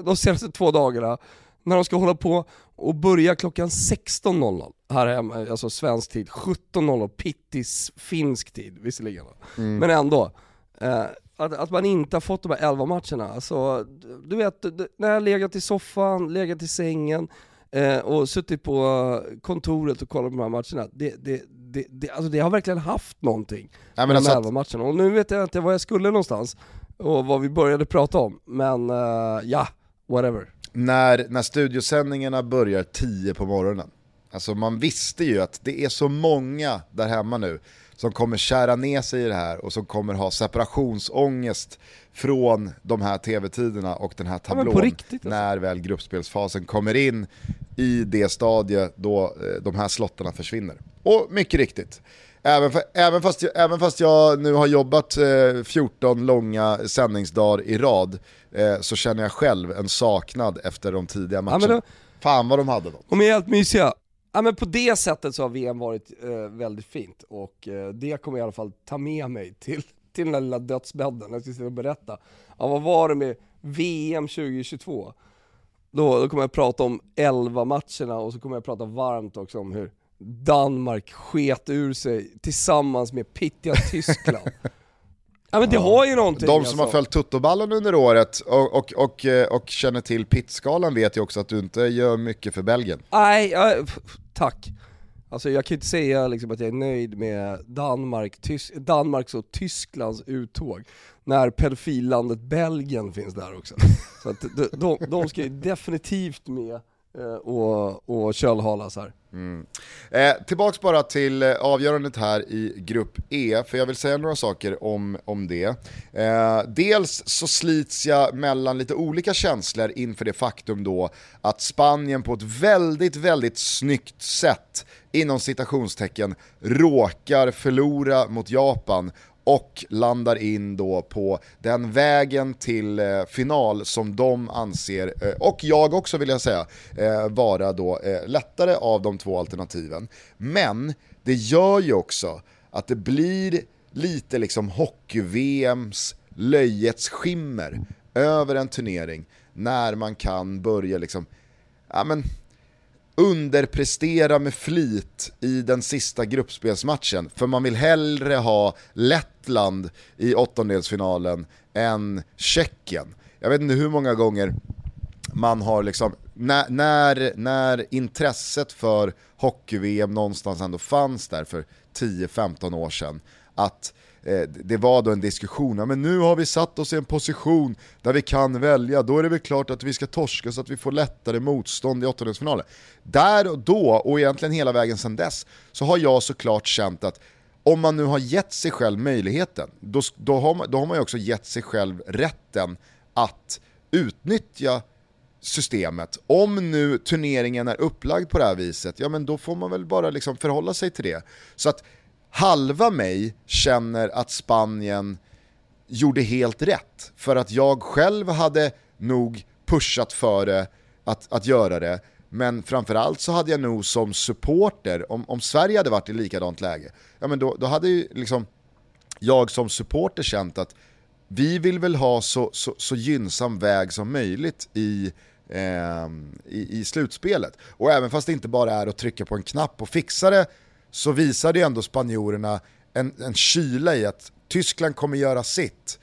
de senaste 2 dagarna när de ska hålla på och börja klockan 16.00 här hemma, alltså svensk tid, 17.00 pittis finsk tid visserligen. Mm. Men ändå att man inte har fått de här 11 matcherna, alltså, du vet, när jag legat i soffan, legat i sängen och suttit på kontoret och kollat på de här matcherna, alltså det har verkligen haft någonting. Nej, men alltså de 11 matcherna, och nu vet jag inte vad jag skulle någonstans och vad vi började prata om. Men whatever. När studiosändningarna börjar 10 på morgonen. Alltså man visste ju att det är så många där hemma nu som kommer kära ner sig i det här och som kommer ha separationsångest från de här tv-tiderna och den här tablån. Ja, men på riktigt, alltså. När väl gruppspelsfasen kommer in i det stadie då de här slottarna försvinner. Och mycket riktigt. Även fast jag nu har jobbat 14 långa sändningsdagar i rad, så känner jag själv en saknad efter de tidiga matcherna. Ja, fan vad de hade då. De är helt mysiga. Ja, men på det sättet så har VM varit väldigt fint. Och det kommer jag i alla fall ta med mig till den där lilla dödsbädden. Jag ska sitta och berätta. Ja, vad var det med VM 2022? Då kommer jag prata om 11 matcherna, och så kommer jag prata varmt också om hur Danmark sket ur sig tillsammans med pittiga Tyskland. Ja, men det har ju någonting. De som alltså har följt Tuttoballen under året och känner till pittskalan vet ju också att du inte gör mycket för Belgien. Nej, tack. Alltså jag kan inte säga liksom att jag är nöjd med Danmarks och Tysklands uttåg när pedofillandet Belgien finns där också. Så att de ska ju definitivt med och kölhalas här. Mm. Tillbaks bara till avgörandet här i grupp E, för jag vill säga några saker om det. Dels så slits jag mellan lite olika känslor inför det faktum då att Spanien på ett väldigt, väldigt snyggt sätt inom citationstecken råkar förlora mot Japan och landar in då på den vägen till final som de anser, och jag också vill jag säga, vara då lättare av de 2 alternativen. Men det gör ju också att det blir lite liksom hockey-VMs löjets skimmer över en turnering när man kan börja liksom, ja men, underprestera med flit i den sista gruppspelsmatchen, för man vill hellre ha Lettland i åttondelsfinalen än Tjeckien. Jag vet inte hur många gånger man har liksom, när intresset för hockey-VM någonstans ändå fanns där för 10-15 år sedan, att det var då en diskussion, ja, men nu har vi satt oss i en position där vi kan välja, då är det väl klart att vi ska torska så att vi får lättare motstånd i åttondelsfinalen. Där och då, och egentligen hela vägen sedan dess, så har jag såklart känt att om man nu har gett sig själv möjligheten, då har man ju också gett sig själv rätten att utnyttja systemet. Om nu turneringen är upplagd på det här viset, ja men då får man väl bara liksom förhålla sig till det. Så att halva mig känner att Spanien gjorde helt rätt, för att jag själv hade nog pushat för det att göra det, men framförallt så hade jag nog som supporter, om Sverige hade varit i likadant läge, ja men då hade ju liksom jag som supporter känt att vi vill väl ha så gynnsam väg som möjligt i i slutspelet. Och även fast det inte bara är att trycka på en knapp och fixa det, så visade ju ändå spanjorerna en kyla i att Tyskland kommer göra sitt.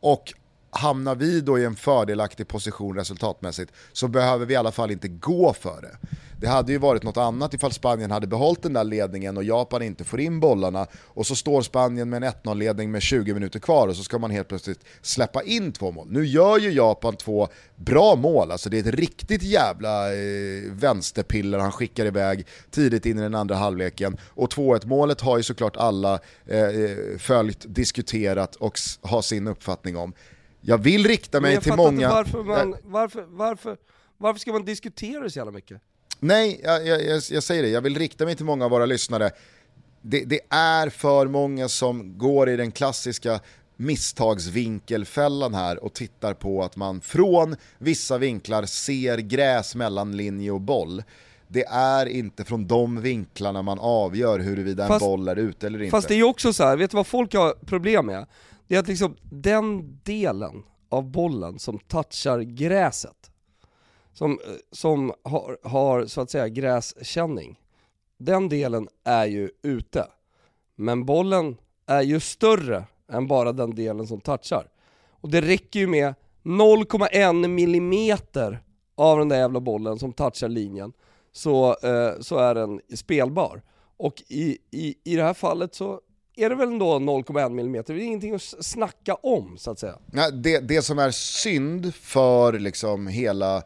Och hamnar vi då i en fördelaktig position resultatmässigt, så behöver vi i alla fall inte gå för det. Det hade ju varit något annat ifall Spanien hade behållit den där ledningen och Japan inte får in bollarna, och så står Spanien med en 1-0-ledning med 20 minuter kvar, och så ska man helt plötsligt släppa in 2 mål. Nu gör ju Japan 2 bra mål, alltså det är ett riktigt jävla vänsterpiller han skickar iväg tidigt in i den andra halvleken, och 2-1-målet har ju såklart alla följt, diskuterat och har sin uppfattning om. Jag vill rikta mig till många... Varför ska man diskutera så jävla mycket? Nej, jag säger det. Jag vill rikta mig till många av våra lyssnare. Det är för många som går i den klassiska misstagsvinkelfällan här och tittar på att man från vissa vinklar ser gräs mellan linje och boll. Det är inte från de vinklarna man avgör huruvida en boll är ute eller inte. Fast det är ju också så här, vet du vad folk har problem med? Det är att liksom den delen av bollen som touchar gräset, som har så att säga gräskänning, den delen är ju ute. Men bollen är ju större än bara den delen som touchar. Och det räcker ju med 0,1 millimeter av den där jävla bollen som touchar linjen, så är den spelbar. Och i det här fallet så är det väl ändå 0,1 millimeter. Det är ingenting att snacka om, så att säga. Nej, det som är synd för liksom hela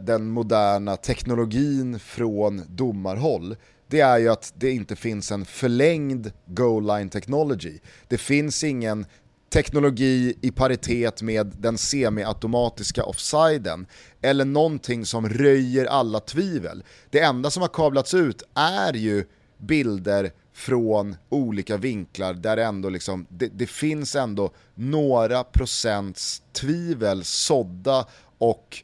den moderna teknologin från domarhåll, det är ju att det inte finns en förlängd goal line technology. Det finns ingen teknologi i paritet med den semiautomatiska offsiden eller någonting som röjer alla tvivel. Det enda som har kablats ut är ju bilder från olika vinklar där ändå liksom, det finns ändå några procents tvivel sådda och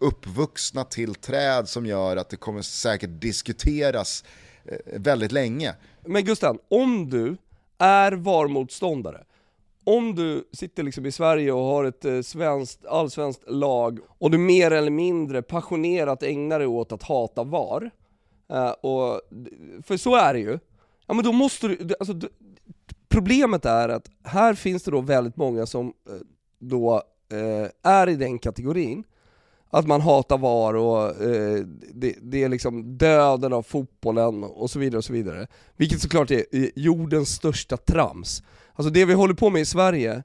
uppvuxna till träd som gör att det kommer säkert diskuteras väldigt länge. Men Gustav, om du är VAR-motståndare, om du sitter liksom i Sverige och har ett allsvenskt lag och du mer eller mindre passionerat ägnar dig åt att hata VAR, och, för så är det ju. Ja, men då måste du, alltså, problemet är att här finns det då väldigt många som då är i den kategorin att man hatar VAR och det är liksom döden av fotbollen och så vidare och så vidare. Vilket såklart är jordens största trams. Alltså det vi håller på med i Sverige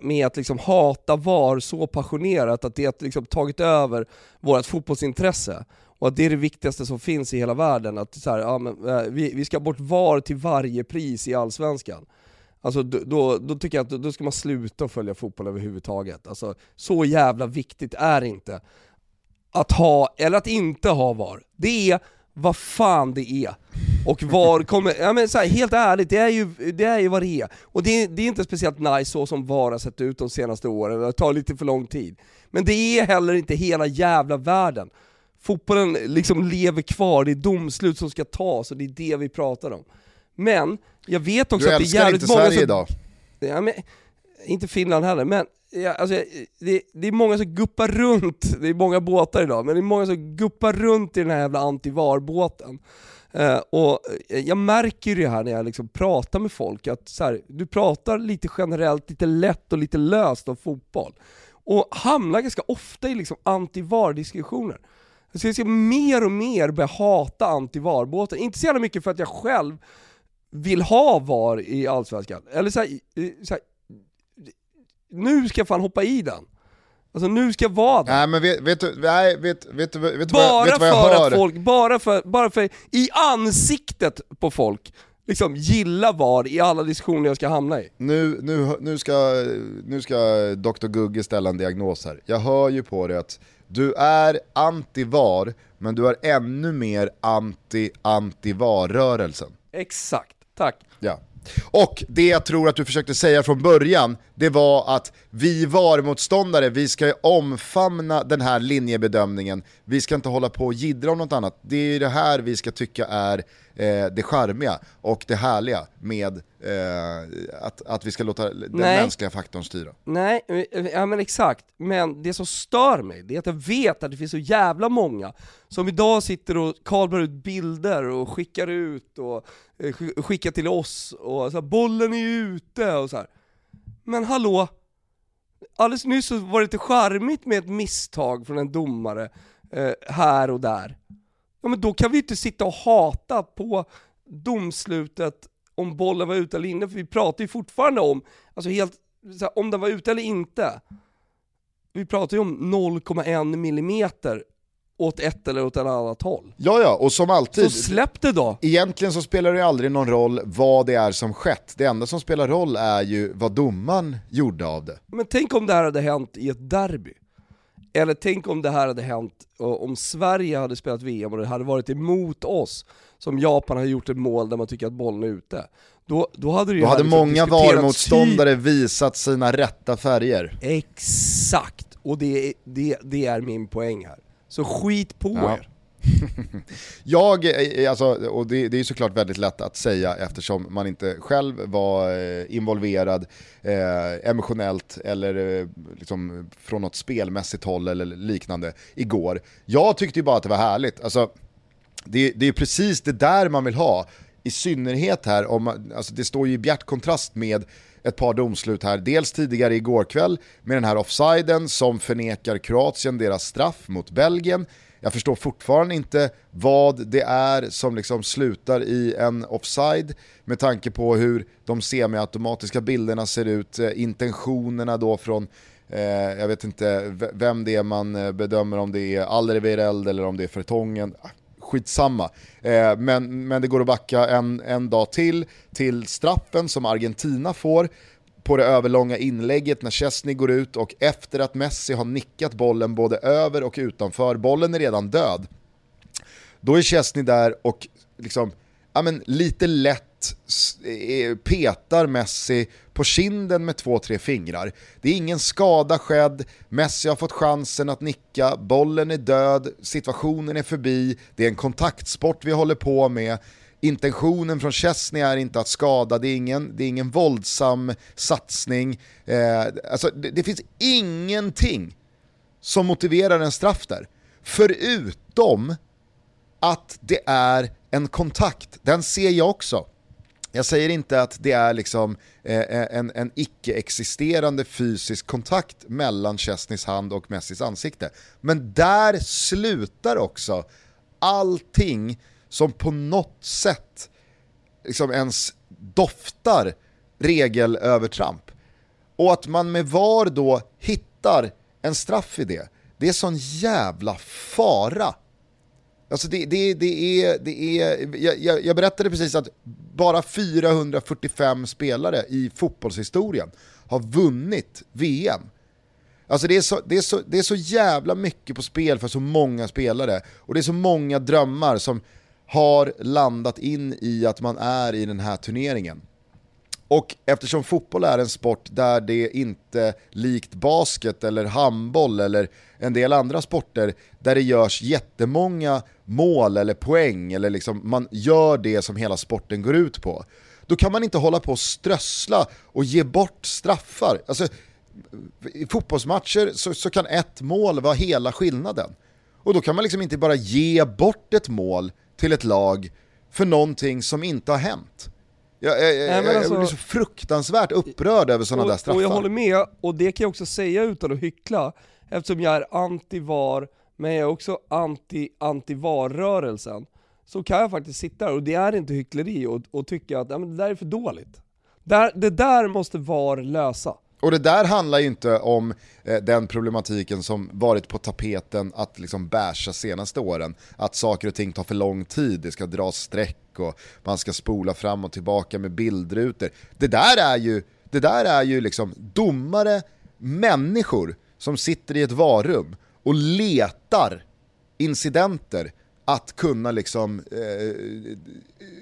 med att liksom hata VAR så passionerat att det har liksom tagit över vårt fotbollsintresse. Och att det är det viktigaste som finns i hela världen. Att så här, ja, men, vi ska bort VAR till varje pris i allsvenskan. Alltså, då tycker jag att då ska man sluta följa fotboll överhuvudtaget. Alltså, så jävla viktigt är inte att ha eller att inte ha VAR. Det är vad fan det är. Och VAR kommer... Ja, men så här, helt ärligt, det är ju vad det är. Och det är inte speciellt nice så som VAR har sett ut de senaste åren. Det tar lite för lång tid. Men det är heller inte hela jävla världen. Fotbollen liksom lever kvar, det är domslut som ska tas och det är det vi pratar om. Men jag vet också att det är jävligt många som... Idag. Ja, men, inte Finland heller, men ja, alltså, det är många som guppar runt, det är många båtar idag, men det är många som guppar runt i den här jävla antivarbåten. Och jag märker ju det här när jag liksom pratar med folk, att så här, du pratar lite generellt, lite lätt och lite löst om fotboll. Och hamnar ganska ofta i liksom antivardiskussioner. Så jag ska mer och mer börja hata antivarbåten. Inte så jävla mycket för att jag själv vill ha VAR i allsvenskan. Eller så här, nu ska jag fan hoppa i den. Alltså nu ska jag vara där. Nej, men vet du vad jag hör? Bara för i ansiktet på folk. Liksom gilla VAR i alla diskussioner jag ska hamna i. Nu ska Dr. Gugge ställa en diagnos här. Jag hör ju på det att du är anti-VAR, men du är ännu mer anti-VAR-rörelsen. Exakt, tack. Ja. Och det jag tror att du försökte säga från början, det var att vi VAR-motståndare, vi ska omfamna den här linjebedömningen. Vi ska inte hålla på och jiddra om något annat. Det är det här vi ska tycka är det charmiga och det härliga med att vi ska låta den mänskliga faktorn styra. Nej, ja, men exakt. Men det som stör mig, det är att jag vet att det finns så jävla många som idag sitter och kablar ut bilder och skickar ut och skickar till oss och så här, bollen är ute och så här. Men hallå, alldeles nyss så var det lite charmigt med ett misstag från en domare här och där. Ja, men då kan vi inte sitta och hata på domslutet om bollen var ute eller inne, för vi pratar ju fortfarande om, alltså helt, så här, om den var ute eller inte. Vi pratar ju om 0,1 millimeter åt ett eller åt ett annat håll. Ja, och som alltid. Så släpp det då. Egentligen så spelar det aldrig någon roll vad det är som skett. Det enda som spelar roll är ju vad domaren gjorde av det. Men tänk om det här hade hänt i ett derby. Eller tänk om det här hade hänt om Sverige hade spelat VM och det hade varit emot oss, som Japan har gjort ett mål där man tycker att bollen är ute. Då hade det ju hade många VAR-motståndare visat sina rätta färger. Exakt. Och det är min poäng här. Så skit på er. Och det är såklart väldigt lätt att säga eftersom man inte själv var involverad emotionellt eller liksom från något spelmässigt håll eller liknande igår. Jag tyckte ju bara att det var härligt. Alltså, det är precis det där man vill ha. I synnerhet här, alltså det står ju i bjärt kontrast med ett par domslut här. Dels tidigare igår kväll med den här offsiden som förnekar Kroatien deras straff mot Belgien. Jag förstår fortfarande inte vad det är som liksom slutar i en offside med tanke på hur de semiautomatiska bilderna ser ut. Intentionerna då från, jag vet inte vem det är man bedömer, om det är Alderweireld eller om det är Fertongen. Skitsamma, men det går att backa en dag till straffen som Argentina får på det överlånga inlägget när Chesney går ut och efter att Messi har nickat bollen både över och utanför, bollen är redan död, då är Chesney där och liksom, ja, men lite lätt petar Messi på kinden med 2-3 fingrar. Det är ingen skada skedd. Messi har fått chansen att nicka. Bollen är död. Situationen är förbi. Det är en kontaktsport vi håller på med. Intentionen från Chesney är inte att skada. Det är ingen våldsam satsning. Alltså, det finns ingenting som motiverar en straff där. Förutom att det är en kontakt. Den ser jag också. Jag säger inte att det är liksom en icke-existerande fysisk kontakt mellan Chesneys hand och Messis ansikte. Men där slutar också allting som på något sätt liksom ens doftar regelövertramp. Och att man med VAR då hittar en straff i det. Det är sån jävla fara. Alltså det är jag berättade precis att bara 445 spelare i fotbollshistorien har vunnit VM. Alltså det är så jävla mycket på spel för så många spelare, och det är så många drömmar som har landat in i att man är i den här turneringen. Och eftersom fotboll är en sport där det inte likt basket eller handboll eller en del andra sporter där det görs jättemånga mål eller poäng eller liksom man gör det som hela sporten går ut på, då kan man inte hålla på och strössla och ge bort straffar. Alltså, i fotbollsmatcher så kan ett mål vara hela skillnaden. Och då kan man liksom inte bara ge bort ett mål till ett lag för någonting som inte har hänt. Jag blir så fruktansvärt upprörd över sådana där straffar. Och jag håller med, och det kan jag också säga utan att hyckla, eftersom jag är anti-VAR, men jag är också anti-VAR-rörelsen, så kan jag faktiskt sitta där, och det är inte hyckleri, och tycka att men det där är för dåligt. Det där måste VAR lösa. Och det där handlar ju inte om den problematiken som varit på tapeten att liksom bärsa senaste åren. Att saker och ting tar för lång tid, det ska dra streck och man ska spola fram och tillbaka med bildrutor. Det där är ju liksom domare, människor som sitter i ett varum och letar incidenter att kunna liksom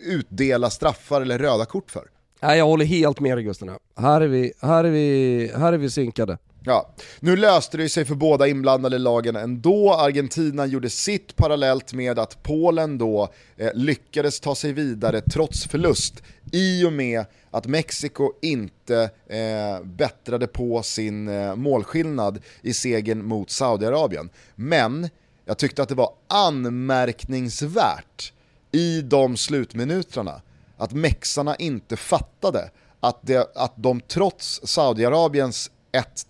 utdela straffar eller röda kort för. Nej, jag håller helt med dig, Gustav. Här är vi synkade. Ja. Nu löste det sig för båda inblandade lagen ändå. Argentina gjorde sitt parallellt med att Polen då lyckades ta sig vidare trots förlust i och med att Mexiko inte bättrade på sin målskillnad i segern mot Saudiarabien. Men jag tyckte att det var anmärkningsvärt i de slutminuterna att mexarna inte fattade att de trots Saudiarabiens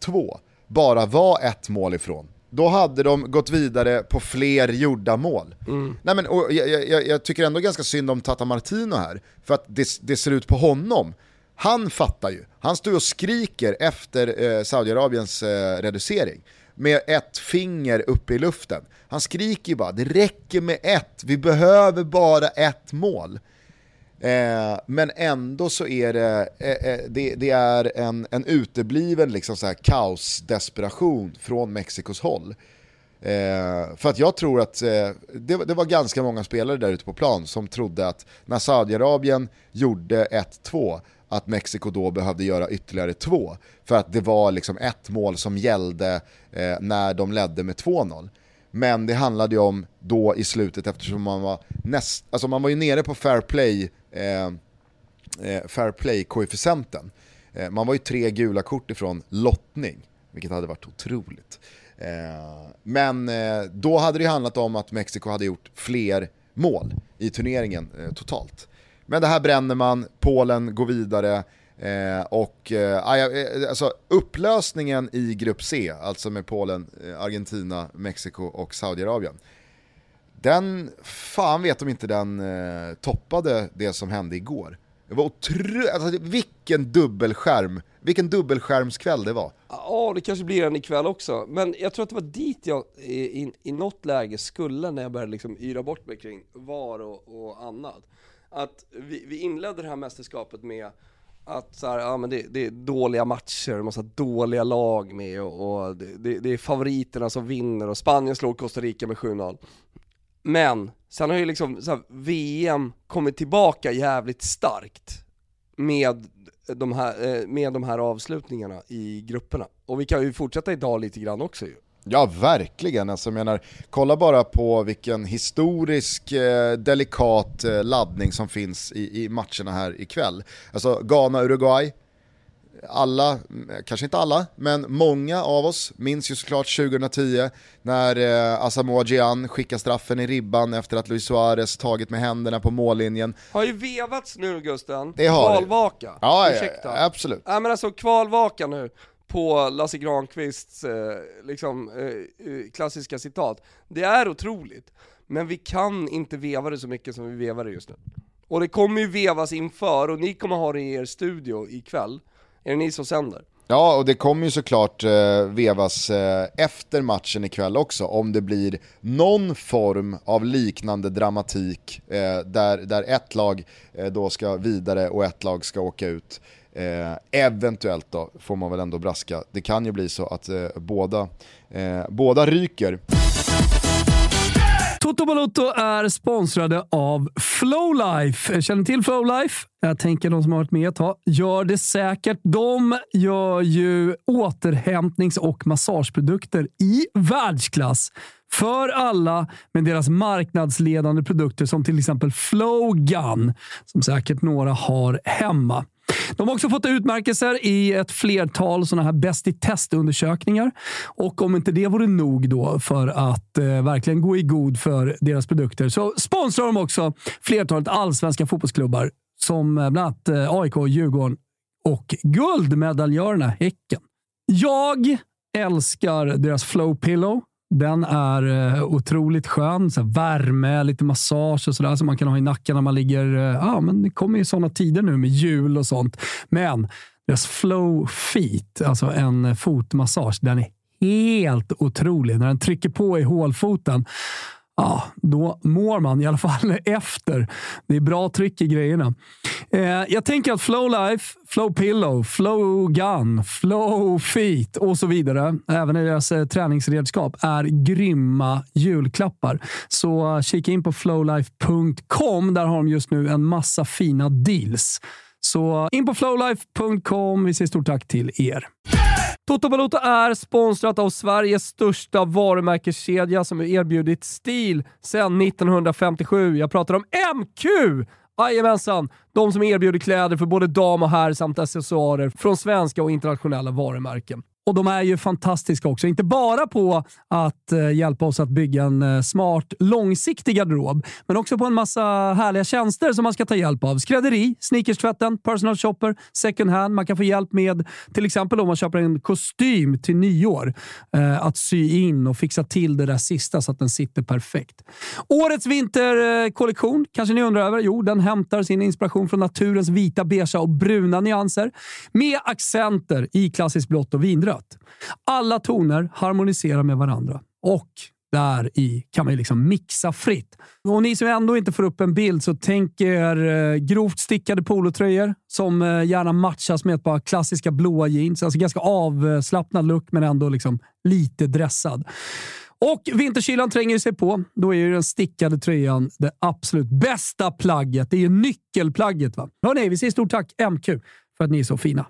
1-2 bara var ett mål ifrån. Då hade de gått vidare på fler gjorda mål. Mm. Nej, men, och jag tycker ändå ganska synd om Tata Martino här, för att det ser ut på honom. Han fattar ju. Han står och skriker efter Saudiarabiens reducering med ett finger uppe i luften. Han skriker ju bara, det räcker med ett. Vi behöver bara ett mål. Men ändå så är det är en utebliven liksom så här kaosdesperation från Mexikos håll. För att jag tror att det var ganska många spelare där ute på plan som trodde att när Saudiarabien gjorde 1-2 att Mexiko då behövde göra ytterligare 2, för att det var liksom ett mål som gällde när de ledde med 2-0. Men det handlade ju om då i slutet, eftersom man var alltså man var ju nere på fair play koefficienten. Man var ju 3 gula kort ifrån lottning, vilket hade varit otroligt. Men då hade det ju handlat om att Mexiko hade gjort fler mål i turneringen totalt. Men det här bränner man, Polen går vidare. Alltså upplösningen i grupp C, alltså med Polen, Argentina, Mexiko och Saudiarabien, den, fan vet om inte den toppade det som hände igår. Det var alltså, vilken dubbelskärmskväll det var. Ja, det kanske blir en ikväll också. Men jag tror att det var dit jag i något läge skulle, när jag började liksom yra bort mig kring VAR och annat, att vi inledde det här mästerskapet med att så här, ja, men det är dåliga matcher, massa dåliga lag med, och det är favoriterna som vinner, och Spanien slår Costa Rica med 7-0. Men sen har ju liksom så här, VM kommit tillbaka jävligt starkt med de här avslutningarna i grupperna. Och vi kan ju fortsätta idag lite grann också ju. Ja, verkligen. Alltså, jag menar, kolla bara på vilken historisk delikat laddning som finns i matcherna här ikväll. Alltså Ghana-Uruguay, alla, kanske inte alla, men många av oss minns ju såklart 2010 när Asamoah Gyan skickar straffen i ribban efter att Luis Suarez tagit med händerna på mållinjen. Har ju vevats nu, Gusten. Det har kvalvaka. Ja, ursäkta. Absolut. Ja, men alltså kvalvaka nu på Lasse Granqvists klassiska citat. Det är otroligt, men vi kan inte veva det så mycket som vi vevar det just nu. Och det kommer ju vevas inför, och ni kommer ha det i er studio ikväll. Är det ni som sänder? Ja, och det kommer ju såklart vevas efter matchen ikväll också, om det blir någon form av liknande dramatik där ett lag då ska vidare och ett lag ska åka ut. Eventuellt då får man väl ändå braska. Det kan ju bli så att båda ryker. Toto Balotto är sponsrade av Flowlife. Känner till Flowlife? Jag tänker de som har varit med ett tag gör det säkert. De gör ju återhämtnings- och massageprodukter i världsklass för alla, med deras marknadsledande produkter som till exempel Flowgun, som säkert några har hemma. De har också fått utmärkelser i ett flertal sådana här bäst i testundersökningar. Och om inte det vore nog då för att verkligen gå i god för deras produkter, så sponsrar de också flertalet allsvenska fotbollsklubbar, som bland annat AIK, Djurgården och guldmedaljörerna Häcken. Jag älskar deras Flow Pillow. Den är otroligt skön, så här värme, lite massage och sådär som man kan ha i nacken när man ligger, men det kommer ju sådana tider nu med jul och sånt. Men deras Flow Feet, alltså en fotmassage, den är helt otrolig. När den trycker på i hålfoten, då mår man i alla fall efter. Det är bra tryck i grejerna. Jag tänker att Flowlife, Flow Pillow, Flow Gun, Flow Feet och så vidare, även i deras träningsredskap, är grymma julklappar. Så kika in på flowlife.com. Där har de just nu en massa fina deals. Så in på flowlife.com. Vi säger stort tack till er. Toto Balotto är sponsrat av Sveriges största varumärkeskedja som har erbjudit stil sedan 1957. Jag pratar om MQ! Jajamensan, de som erbjuder kläder för både dam och herr samt accessoarer från svenska och internationella varumärken. Och de är ju fantastiska också. Inte bara på att hjälpa oss att bygga en smart, långsiktig garderob. Men också på en massa härliga tjänster som man ska ta hjälp av. Skrädderi, sneakerstvätten, personal shopper, second hand. Man kan få hjälp med till exempel om man köper en kostym till nyår. Att sy in och fixa till det där sista så att den sitter perfekt. Årets vinterkollektion, kanske ni undrar över. Jo, den hämtar sin inspiration från naturens vita, beige och bruna nyanser. Med accenter i klassiskt blått och vindrött. Alla toner harmoniserar med varandra och där i kan man ju liksom mixa fritt. Och ni som ändå inte får upp en bild så tänker grovt stickade polotröjor som gärna matchas med ett par klassiska blåa jeans. Alltså ganska avslappnad look men ändå liksom lite dressad. Och vinterkylan tränger sig på. Då är ju den stickade tröjan det absolut bästa plagget. Det är ju nyckelplagget, va? Hörrni, vi säger stort tack MQ för att ni är så fina.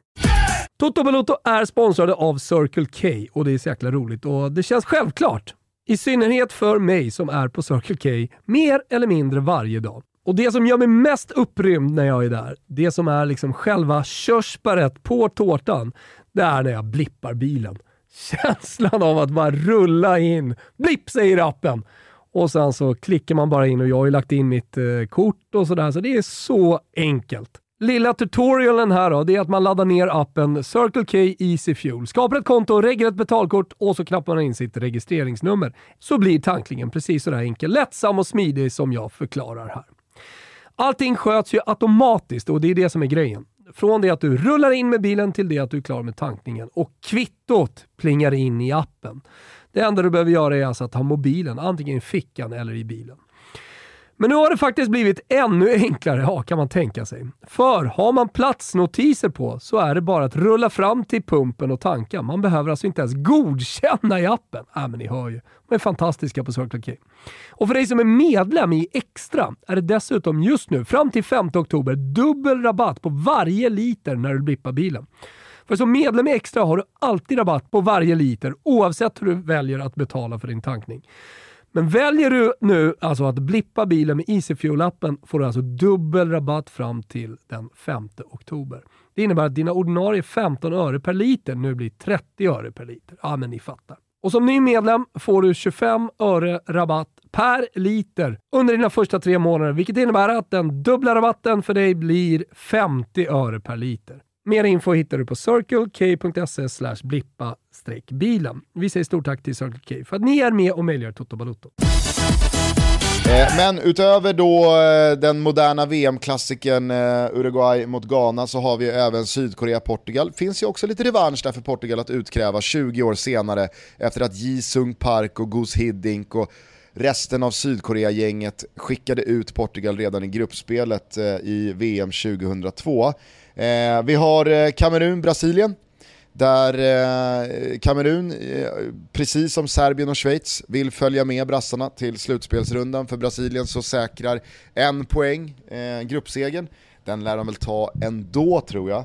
Toto Balotto är sponsrade av Circle K och det är så jäkla roligt och det känns självklart. I synnerhet för mig som är på Circle K mer eller mindre varje dag. Och det som gör mig mest upprymd när jag är där, det som är liksom själva körsbäret på tårtan, det är när jag blippar bilen. Känslan av att bara rulla in, blipp säger appen. Och sen så klickar man bara in och jag har ju lagt in mitt kort och sådär, så det är så enkelt. Lilla tutorialen här då, det är att man laddar ner appen Circle K Easy Fuel. Skapar ett konto, reggar ett betalkort och så knappar man in sitt registreringsnummer. Så blir tanklingen precis så där enkel, lättsam och smidig som jag förklarar här. Allting sköts ju automatiskt och det är det som är grejen. Från det att du rullar in med bilen till det att du är klar med tankningen. Och kvittot plingar in i appen. Det enda du behöver göra är alltså att ha mobilen antingen i fickan eller i bilen. Men nu har det faktiskt blivit ännu enklare, ja, kan man tänka sig. För har man platsnotiser på så är det bara att rulla fram till pumpen och tanka. Man behöver alltså inte ens godkänna i appen. Men ni hör ju. De är fantastiska på Circle K. Och för dig som är medlem i Extra är det dessutom just nu fram till 5 oktober dubbel rabatt på varje liter när du blippar bilen. För som medlem i Extra har du alltid rabatt på varje liter oavsett hur du väljer att betala för din tankning. Men väljer du nu alltså att blippa bilen med EasyFuel-appen får du alltså dubbel rabatt fram till den 5 oktober. Det innebär att dina ordinarie 15 öre per liter nu blir 30 öre per liter. Ja, men ni fattar. Och som ny medlem får du 25 öre rabatt per liter under dina första 3 månader. Vilket innebär att den dubbla rabatten för dig blir 50 öre per liter. Mer info hittar du på circlek.se/blippa-bilen. Vi säger stort tack till Circle K för att ni är med och möjliggör Toto Balotto. Men utöver då den moderna VM-klassikern Uruguay mot Ghana så har vi även Sydkorea-Portugal. Finns ju också lite revansch där för Portugal att utkräva 20 år senare efter att Ji Sung Park och Gus Hiddink och resten av Sydkorea-gänget skickade ut Portugal redan i gruppspelet i VM 2002. Vi har Kamerun, Brasilien, där Kamerun, precis som Serbien och Schweiz, vill följa med brassarna till slutspelsrundan. För Brasilien så säkrar en poäng, gruppsegern. Den lär de väl ta ändå, tror jag.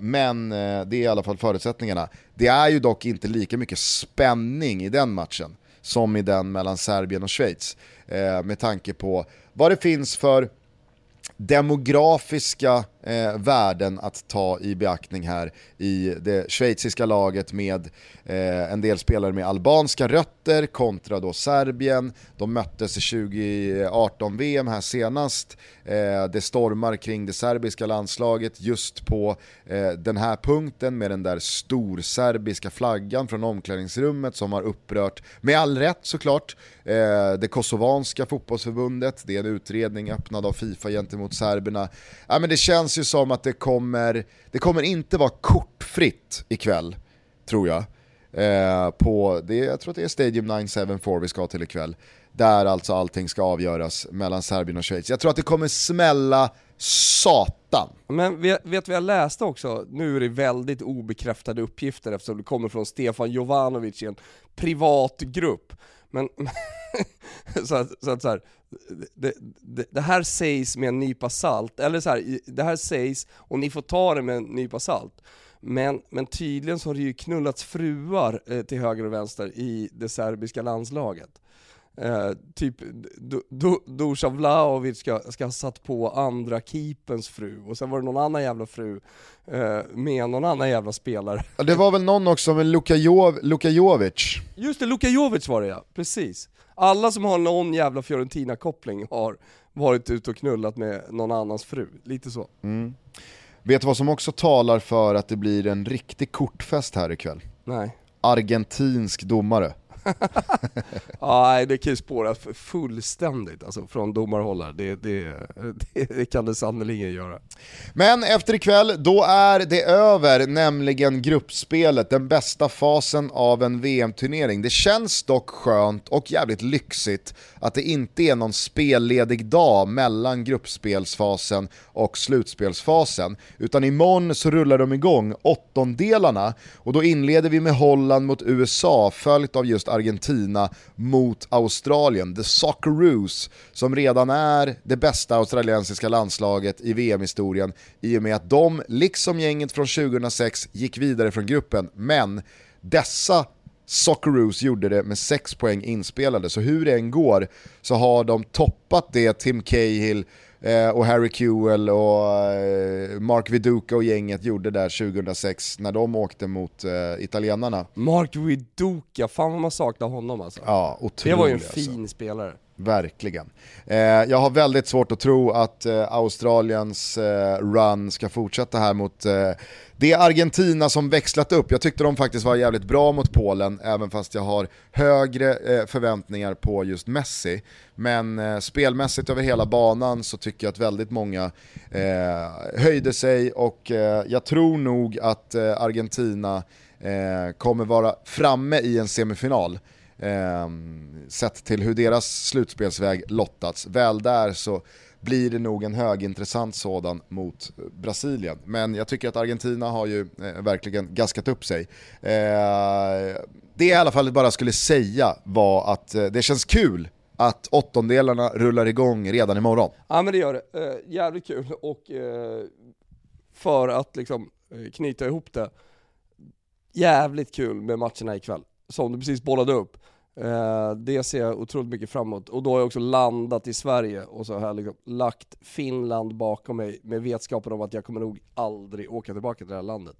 Men det är i alla fall förutsättningarna. Det är ju dock inte lika mycket spänning i den matchen som i den mellan Serbien och Schweiz. Med tanke på vad det finns för demografiska värden att ta i beaktning här i det schweiziska laget med en del spelare med albanska rötter kontra då Serbien. De möttes i 2018 VM här senast. Det stormar kring det serbiska landslaget just på den här punkten med den där storserbiska flaggan från omklädningsrummet som har upprört, med all rätt såklart, det kosovanska fotbollsförbundet. Det är en utredning öppnad av FIFA gentemot serberna. Ja, men det känns ju som att det kommer inte vara kortfritt ikväll, tror jag. Jag tror att det är Stadium 974 vi ska till ikväll. Där alltså allting ska avgöras mellan Serbien och Schweiz. Jag tror att det kommer smälla satan. Men vet vi jag läste också, nu är det väldigt obekräftade uppgifter eftersom det kommer från Stefan Jovanovic i en privat grupp. Men så här, det här sägs med en nypa salt, eller så här, det här sägs och ni får ta det med en nypa salt. Men tydligen så har det ju knullats fruar till höger och vänster i det serbiska landslaget. Typ Dušan Vlahović ska ha satt på andra keepens fru, och sen var det någon annan jävla fru med någon annan jävla spelare. Ja, det var väl någon också med Luka Jovic. Just det, Luka Jovic var det, ja, precis. Alla som har någon jävla Fiorentina-koppling har varit ute och knullat med någon annans fru, lite så. Mm. Vet du vad som också talar för att det blir en riktig kortfest här ikväll? Nej. Argentinsk domare. Nej, det kan ju spåras fullständigt alltså, från domarhållare. Det kan det sannolikt göra. Men efter ikväll, då är det över, nämligen gruppspelet, den bästa fasen av en VM-turnering. Det känns dock skönt och jävligt lyxigt att det inte är någon spelledig dag mellan gruppspelsfasen och slutspelsfasen, utan imorgon så rullar de igång åttondelarna, och då inleder vi med Holland mot USA, följt av just Argentina mot Australien. The Socceroos, som redan är det bästa australiensiska landslaget i VM-historien, i och med att de, liksom gänget från 2006, gick vidare från gruppen. Men dessa Socceroos gjorde det med 6 poäng inspelade. Så hur det än går så har de toppat det Tim Cahill och Harry Kewell och Mark Viduka och gänget gjorde där 2006 när de åkte mot italienarna. Mark Viduka, fan vad man saknar honom alltså. Ja, otroligt. Det var ju en fin spelare. Verkligen. Jag har väldigt svårt att tro att Australiens run ska fortsätta här mot det Argentina som växlat upp. Jag tyckte de faktiskt var jävligt bra mot Polen, även fast jag har högre förväntningar på just Messi. Men spelmässigt över hela banan så tycker jag att väldigt många höjde sig, och jag tror nog att Argentina kommer vara framme i en semifinal. Sett till hur deras slutspelsväg lottats. Väl där så blir det nog en högintressant sådan mot Brasilien. Men jag tycker att Argentina har ju verkligen gaskat upp sig. Det i alla fall bara skulle säga var att det känns kul att åttondelarna rullar igång redan imorgon. Ja, men det gör det. Jävligt kul. Och för att liksom knyta ihop det, jävligt kul med matcherna ikväll som du precis bollade upp. Det ser jag otroligt mycket framåt. Och då har jag också landat i Sverige och så här liksom lagt Finland bakom mig med vetskapen om att jag kommer nog aldrig åka tillbaka till det här landet.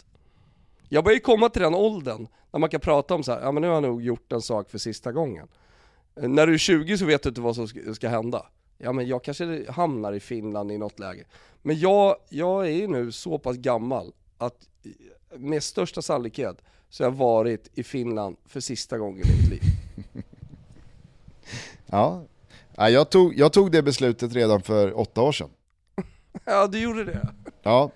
Jag börjar ju komma till den åldern när man kan prata om så här, ja men nu har jag nog gjort en sak för sista gången. När du är 20 så vet du inte vad som ska hända. Ja men jag kanske hamnar i Finland i något läge. Men jag är ju nu så pass gammal att med största sannolikhet så jag har varit i Finland för sista gången i mitt liv. Ja, jag tog det beslutet redan för 8 år sedan. Ja, du gjorde det. Ja,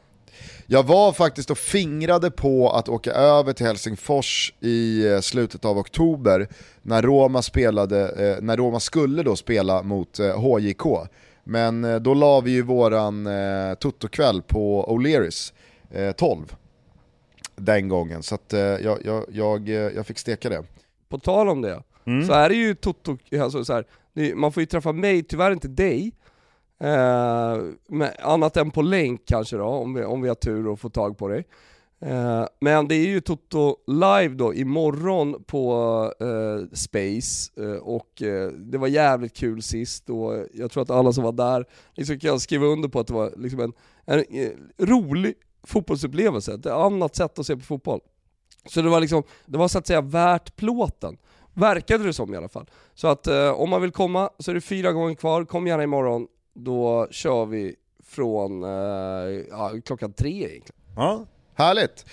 jag var faktiskt och fingrade på att åka över till Helsingfors i slutet av oktober när Roma skulle då spela mot HJK. Men då la vi ju våran Toto-kväll på O'Learys 12. Den gången, så att jag fick steka det. På tal om det, så är det ju Toto, alltså så här, man får ju träffa mig, tyvärr inte dig, annat än på länk kanske då, om vi har tur och får tag på dig. Men det är ju Toto live då imorgon på Space, och det var jävligt kul sist, och jag tror att alla som var där liksom kan skriva under på att det var liksom en rolig fotbollsupplevelse, ett annat sätt att se på fotboll. Så det var liksom, det var så att säga värt plåten. Verkade det som i alla fall. Så att om man vill komma så är det 4 gånger kvar. Kom gärna imorgon. Då kör vi från klockan 3 egentligen. Ja. Härligt.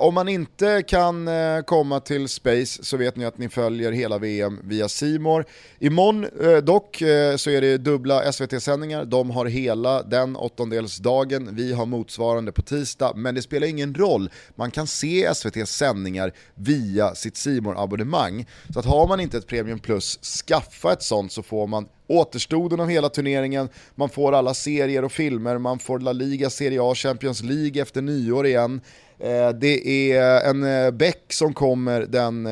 Om man inte kan komma till Space så vet ni att ni följer hela VM via C More. Imorgon så är det dubbla SVT-sändningar. De har hela den åttondelsdagen. Vi har motsvarande på tisdag. Men det spelar ingen roll. Man kan se SVT-sändningar via sitt C More-abonnemang. Så att har man inte ett Premium Plus, skaffa ett sånt, så får man återstoden av hela turneringen, man får alla serier och filmer, man får La Liga, Serie A, Champions League efter nyår igen. Det är en bäck som kommer den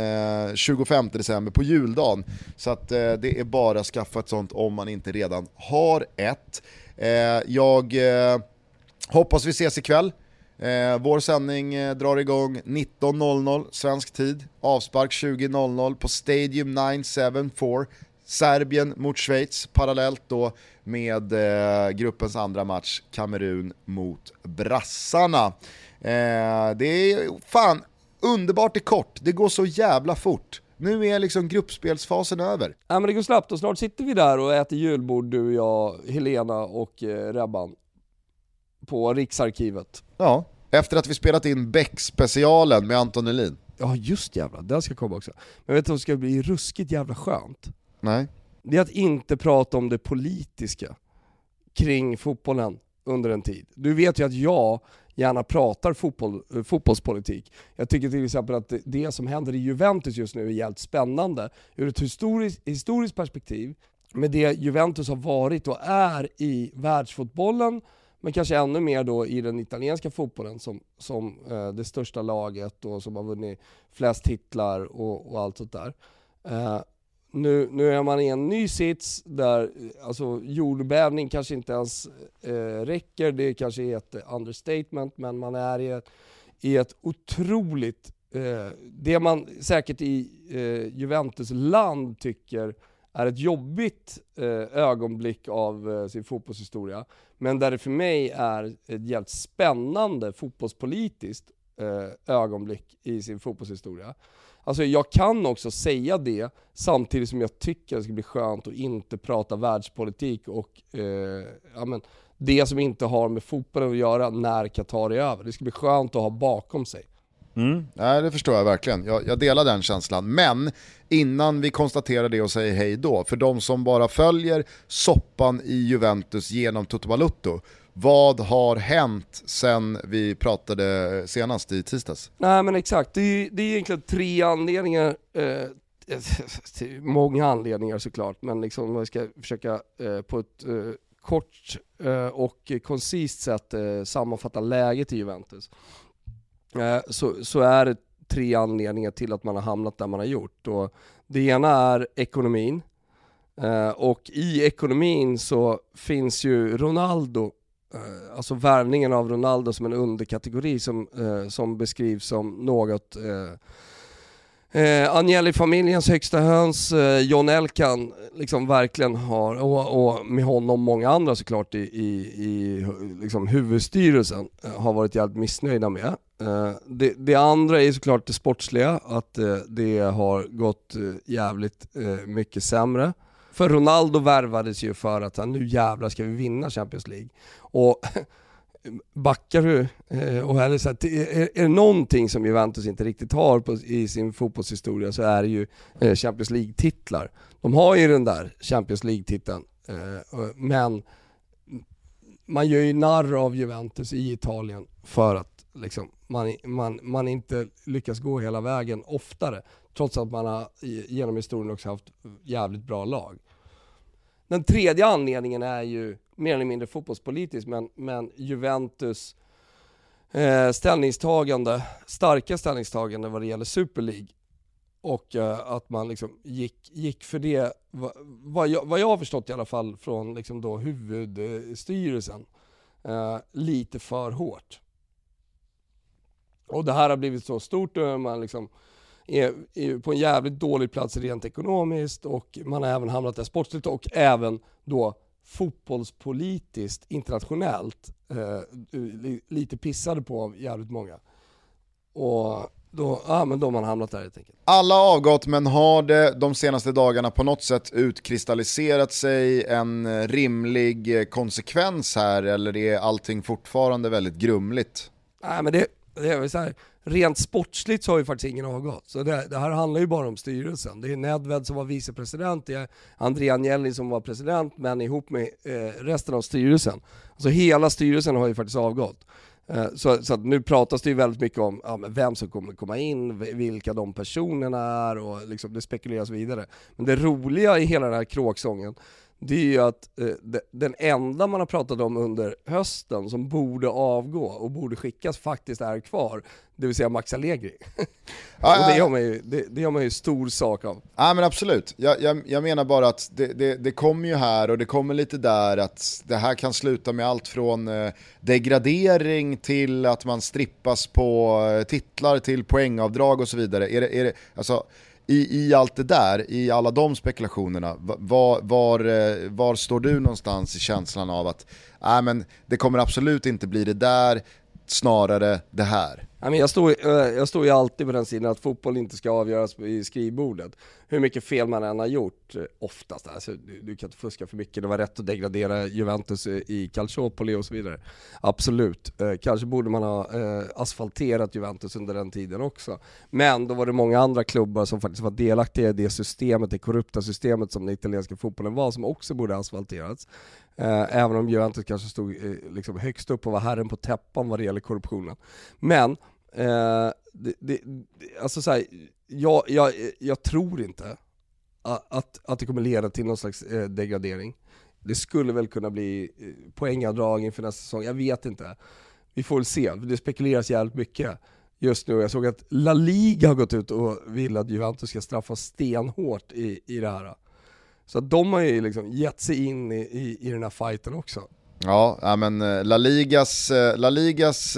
25 december på juldagen, så att det är bara att skaffa ett sånt om man inte redan har ett. Jag hoppas vi ses ikväll. Vår sändning drar igång 19.00 svensk tid, avspark 20.00 på Stadium 974, Serbien mot Schweiz, parallellt då med gruppens andra match, Kamerun mot brassarna. Det är fan underbart i kort, det går så jävla fort. Nu är liksom gruppspelsfasen över. Ja, men det går snabbt och snart sitter vi där och äter julbord, du, jag, Helena och Rebban på Riksarkivet. Ja, efter att vi spelat in Beck-specialen med Anton Elin. Ja, just jävla, den ska komma också. Men vet du vad som ska bli ruskigt jävla skönt? Nej. Det är att inte prata om det politiska kring fotbollen under en tid. Du vet ju att jag gärna pratar fotbollspolitik. Jag tycker till exempel att det som händer i Juventus just nu är helt spännande ur ett historiskt perspektiv, med det Juventus har varit och är i världsfotbollen, men kanske ännu mer då i den italienska fotbollen som det största laget och som har vunnit flest titlar och allt sånt där. Nu är man i en ny sits där, alltså, jordbävning kanske inte ens räcker. Det kanske är ett understatement, men man är i ett otroligt... det man säkert i Juventus land tycker är ett jobbigt ögonblick av sin fotbollshistoria. Men där det för mig är ett helt spännande fotbollspolitiskt ögonblick i sin fotbollshistoria. Alltså jag kan också säga det samtidigt som jag tycker det ska bli skönt att inte prata världspolitik och det som inte har med fotbollen att göra när Qatar är över. Det ska bli skönt att ha bakom sig. Mm. Nej, det förstår jag verkligen. Jag delar den känslan. Men innan vi konstaterar det och säger hej då, för de som bara följer soppan i Juventus genom Toto Balotto, vad har hänt sen vi pratade senast i tisdags? Nej, men exakt. Det är egentligen tre anledningar. Många anledningar såklart. Men liksom, man ska försöka på ett kort och koncist sätt sammanfatta läget i Juventus. Så är det tre anledningar till att man har hamnat där man har gjort. Och det ena är ekonomin. Och i ekonomin så finns ju Ronaldo, alltså värvningen av Ronaldo som en underkategori som beskrivs som något Agnelli-familjens högsta höns. John Elkan liksom verkligen har, och med honom många andra såklart i liksom huvudstyrelsen har varit jävligt missnöjda med. Det andra är såklart det sportsliga, att det har gått jävligt mycket sämre. För Ronaldo värvades ju för att nu jävlar ska vi vinna Champions League. Och backar du och eller så att är det någonting som Juventus inte riktigt har i sin fotbollshistoria, så är det ju Champions League-titlar. De har ju den där Champions League-titeln, men man gör ju narr av Juventus i Italien för att liksom man inte lyckas gå hela vägen oftare, trots att man har genom historien också haft jävligt bra lag. Den tredje anledningen är ju mer eller mindre fotbollspolitisk, men Juventus starka ställningstagande vad det gäller Super League, och att man liksom gick för det, vad jag har förstått i alla fall från liksom då huvudstyrelsen, lite för hårt. Och det här har blivit så stort att man liksom är på en jävligt dålig plats rent ekonomiskt, och man har även hamnat där sportsligt och även då fotbollspolitiskt internationellt lite pissade på av jävligt många. Och då man hamnat där helt enkelt. Alla avgått, men har det de senaste dagarna på något sätt utkristalliserat sig en rimlig konsekvens här, eller är allting fortfarande väldigt grumligt? Nej, men det är väl så här, rent sportsligt så har ju faktiskt ingen avgått. Så det här handlar ju bara om styrelsen. Det är Nedved som var vicepresident, det är Andrea Agnelli som var president, men ihop med resten av styrelsen. Alltså hela styrelsen har ju faktiskt avgått. Så att nu pratas det ju väldigt mycket om vem som kommer komma in, vilka de personerna är, och liksom det spekuleras vidare. Men det roliga i hela den här kråksången, det är ju att den enda man har pratat om under hösten som borde avgå och borde skickas faktiskt är kvar, det vill säga Max Allegri. Ja, och det gör man ju stor sak av. Ja, men absolut. Jag menar bara att det kommer ju här och det kommer lite där att det här kan sluta med allt från degradering till att man strippas på titlar till poängavdrag och så vidare. Är det alltså i allt det där, i alla de spekulationerna, var står du någonstans i känslan av att men det kommer absolut inte bli det där, snarare det här? Jag står ju alltid på den sidan att fotboll inte ska avgöras i skrivbordet. Hur mycket fel man än har gjort, oftast. Alltså, du kan inte fuska för mycket. Det var rätt att degradera Juventus i Calciopoli och så vidare. Absolut. Kanske borde man ha asfalterat Juventus under den tiden också. Men då var det många andra klubbar som faktiskt var delaktiga i det systemet, det korrupta systemet som den italienska fotbollen var, som också borde asfalterats. Även om Juventus kanske stod liksom högst upp och var herren på täppan vad det gäller korruptionen. Men alltså så här, jag tror inte att det kommer leda till någon slags degradering. Det skulle väl kunna bli poängavdrag inför nästa säsong. Jag vet inte. Vi får väl se. Det spekuleras jävligt mycket just nu. Jag såg att La Liga har gått ut och vill att Juventus ska straffas stenhårt i det här. Så de har ju liksom gett sig in i den här fighten också. Ja, men La Ligas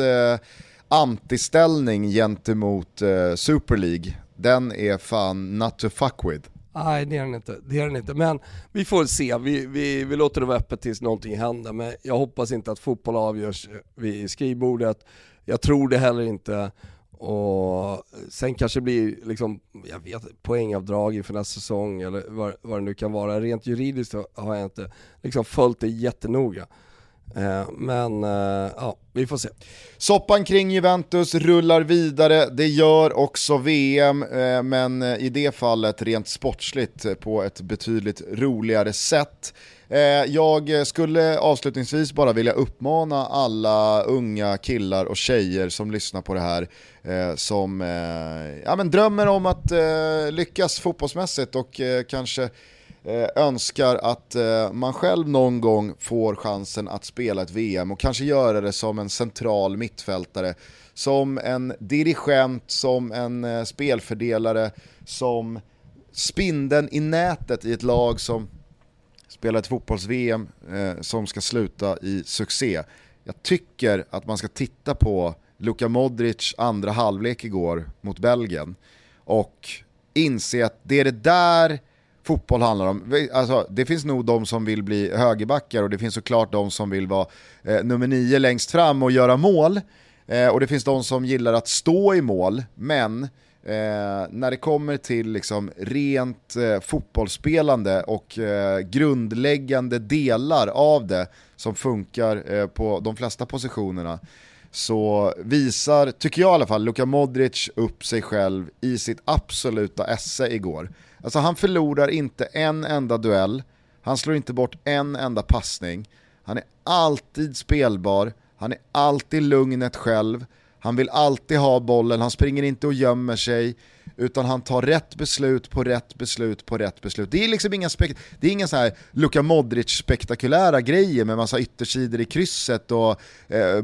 antiställning gentemot Super League, den är fan not to fuck with. Nej, det är den inte. Men vi får se. Vi låter det vara öppet tills någonting händer. Men jag hoppas inte att fotboll avgörs vid skrivbordet. Jag tror det heller inte. Och sen kanske blir liksom, jag vet, poängavdrag inför nästa säsong eller vad det nu kan vara. Rent juridiskt har jag inte liksom följt det jättenoga. Men ja, vi får se. Soppan kring Juventus rullar vidare. Det gör också VM, men i det fallet rent sportsligt på ett betydligt roligare sätt. Jag skulle avslutningsvis bara vilja uppmana alla unga killar och tjejer som lyssnar på det här, som drömmer om att lyckas fotbollsmässigt och kanske önskar att man själv någon gång får chansen att spela ett VM och kanske göra det som en central mittfältare, som en dirigent, som en spelfördelare, som spindeln i nätet i ett lag som spelar ett fotbolls-VM som ska sluta i succé. Jag tycker att man ska titta på Luka Modric andra halvlek igår mot Belgien och inse att det är det där fotboll handlar om. Alltså, det finns nog de som vill bli högerbackar och det finns såklart de som vill vara nummer 9 längst fram och göra mål. Och det finns de som gillar att stå i mål, men när det kommer till liksom rent fotbollsspelande och grundläggande delar av det som funkar på de flesta positionerna, så visar, tycker jag i alla fall, Luka Modric upp sig själv i sitt absoluta esse igår. Alltså han förlorar inte en enda duell. Han slår inte bort en enda passning. Han är alltid spelbar. Han är alltid lugnet själv. Han vill alltid ha bollen. Han springer inte och gömmer sig, utan han tar rätt beslut på rätt beslut på rätt beslut. Det är liksom inga så här Luka Modric spektakulära grejer med massa yttersidor i krysset och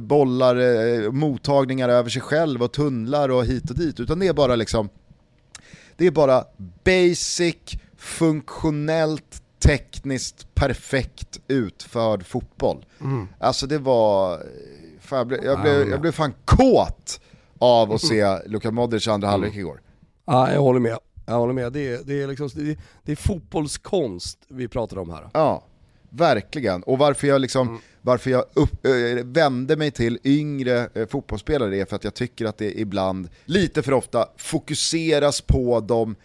bollar, mottagningar över sig själv och tunnlar och hit och dit, utan det är bara liksom, det är bara basic, funktionellt, tekniskt perfekt utförd fotboll. Alltså det var fan, jag blev fan kåt av att se Luka Modric andra halvlek igår. Ja, jag håller med. Det är liksom, det är fotbollskonst vi pratar om här. Ja, verkligen. Och varför jag vände mig till yngre fotbollsspelare är för att jag tycker att det ibland lite för ofta fokuseras på de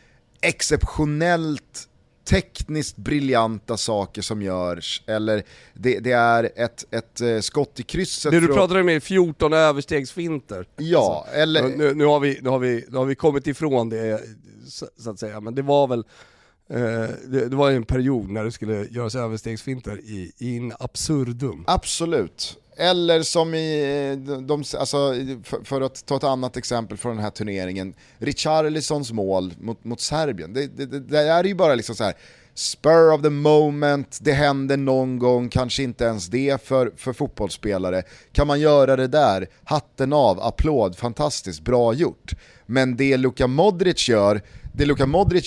exceptionellt tekniskt briljanta saker som görs, eller det är ett skott i krysset. Det du pratade med 14 överstegsfinter. Ja, alltså, eller nu har vi kommit ifrån det så att säga, men det var väl det var en period när det skulle göras överstegsfinter i in absurdum. Absolut. Eller som i för att ta ett annat exempel från den här turneringen, Richarlisons mål mot Serbien. Det är ju bara liksom så här spur of the moment, det händer någon gång, kanske inte ens det för fotbollsspelare. Kan man göra det där, hatten av, applåd, fantastiskt, bra gjort. Men det Luka Modric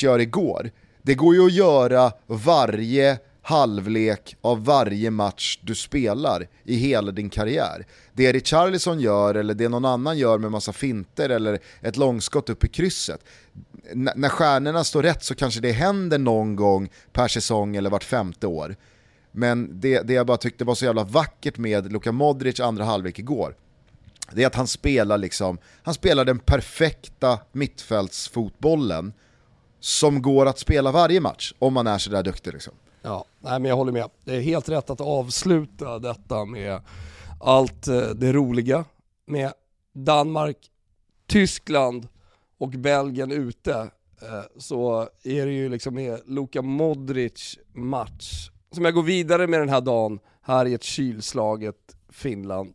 gör igår, det går ju att göra varje halvlek av varje match du spelar i hela din karriär. Det Richarlison gör eller det någon annan gör med massa finter eller ett långskott upp i krysset. När stjärnorna står rätt så kanske det händer någon gång per säsong eller vart femte år. Men det jag bara tyckte var så jävla vackert med Luka Modric andra halvlek igår, det är att han spelar den perfekta mittfältsfotbollen som går att spela varje match om man är så där duktig liksom. Ja, nej, men jag håller med. Det är helt rätt att avsluta detta med allt det roliga med Danmark, Tyskland och Belgien ute. Så är det ju liksom med Luka Modric match som jag går vidare med den här dagen här i ett kylslaget Finland.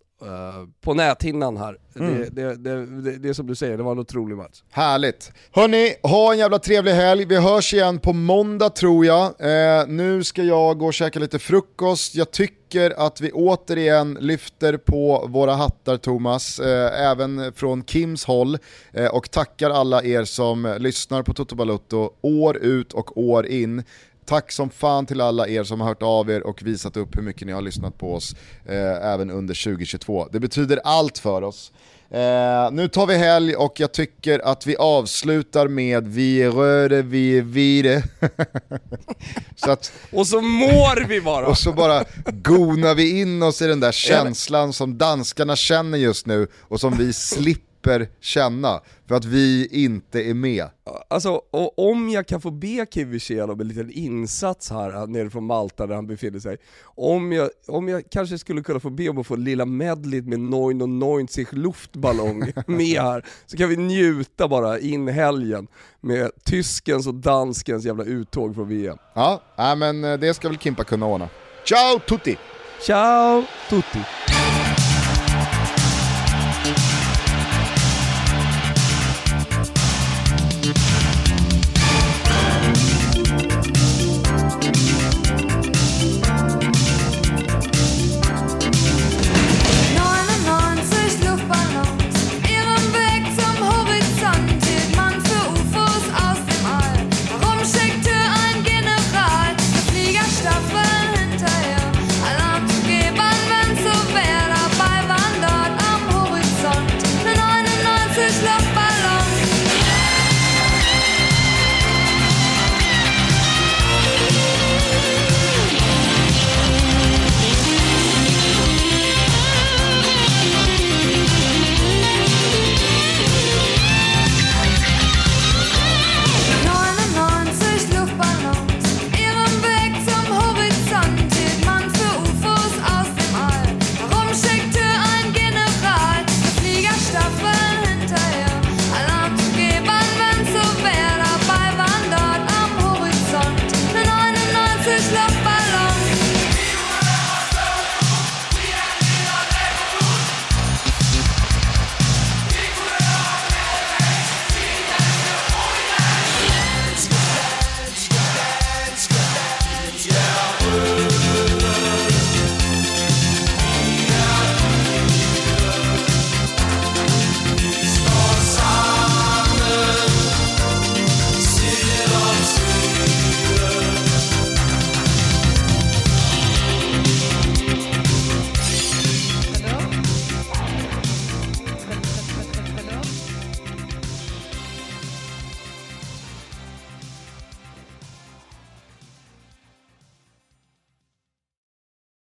På näthinnan här. Det är som du säger, det var en otrolig match. Härligt. Hörrni, ha en jävla trevlig helg. Vi hörs igen på måndag tror jag. Nu ska jag gå och käka lite frukost. Jag tycker att vi återigen lyfter på våra hattar, Thomas. Även från Kims håll. Och tackar alla er som lyssnar på Toto Balotto år ut och år in. Tack som fan till alla er som har hört av er och visat upp hur mycket ni har lyssnat på oss även under 2022. Det betyder allt för oss. Nu tar vi helg och jag tycker att vi avslutar med vi röde, vi vide. Och så mår vi bara. Och så bara gonar vi in oss i den där känslan som danskarna känner just nu och som vi slipper känna för att vi inte är med. Alltså, och om jag kan få be Kivicen om en liten insats här nere från Malta där han befinner sig. Om jag kanske skulle kunna få be om att få lilla medlet med 99 luftballong med här, så kan vi njuta bara in helgen med tyskens och danskens jävla uttåg från VM. Ja, men det ska väl Kimpa kunna ordna. Ciao tutti! Ciao tutti!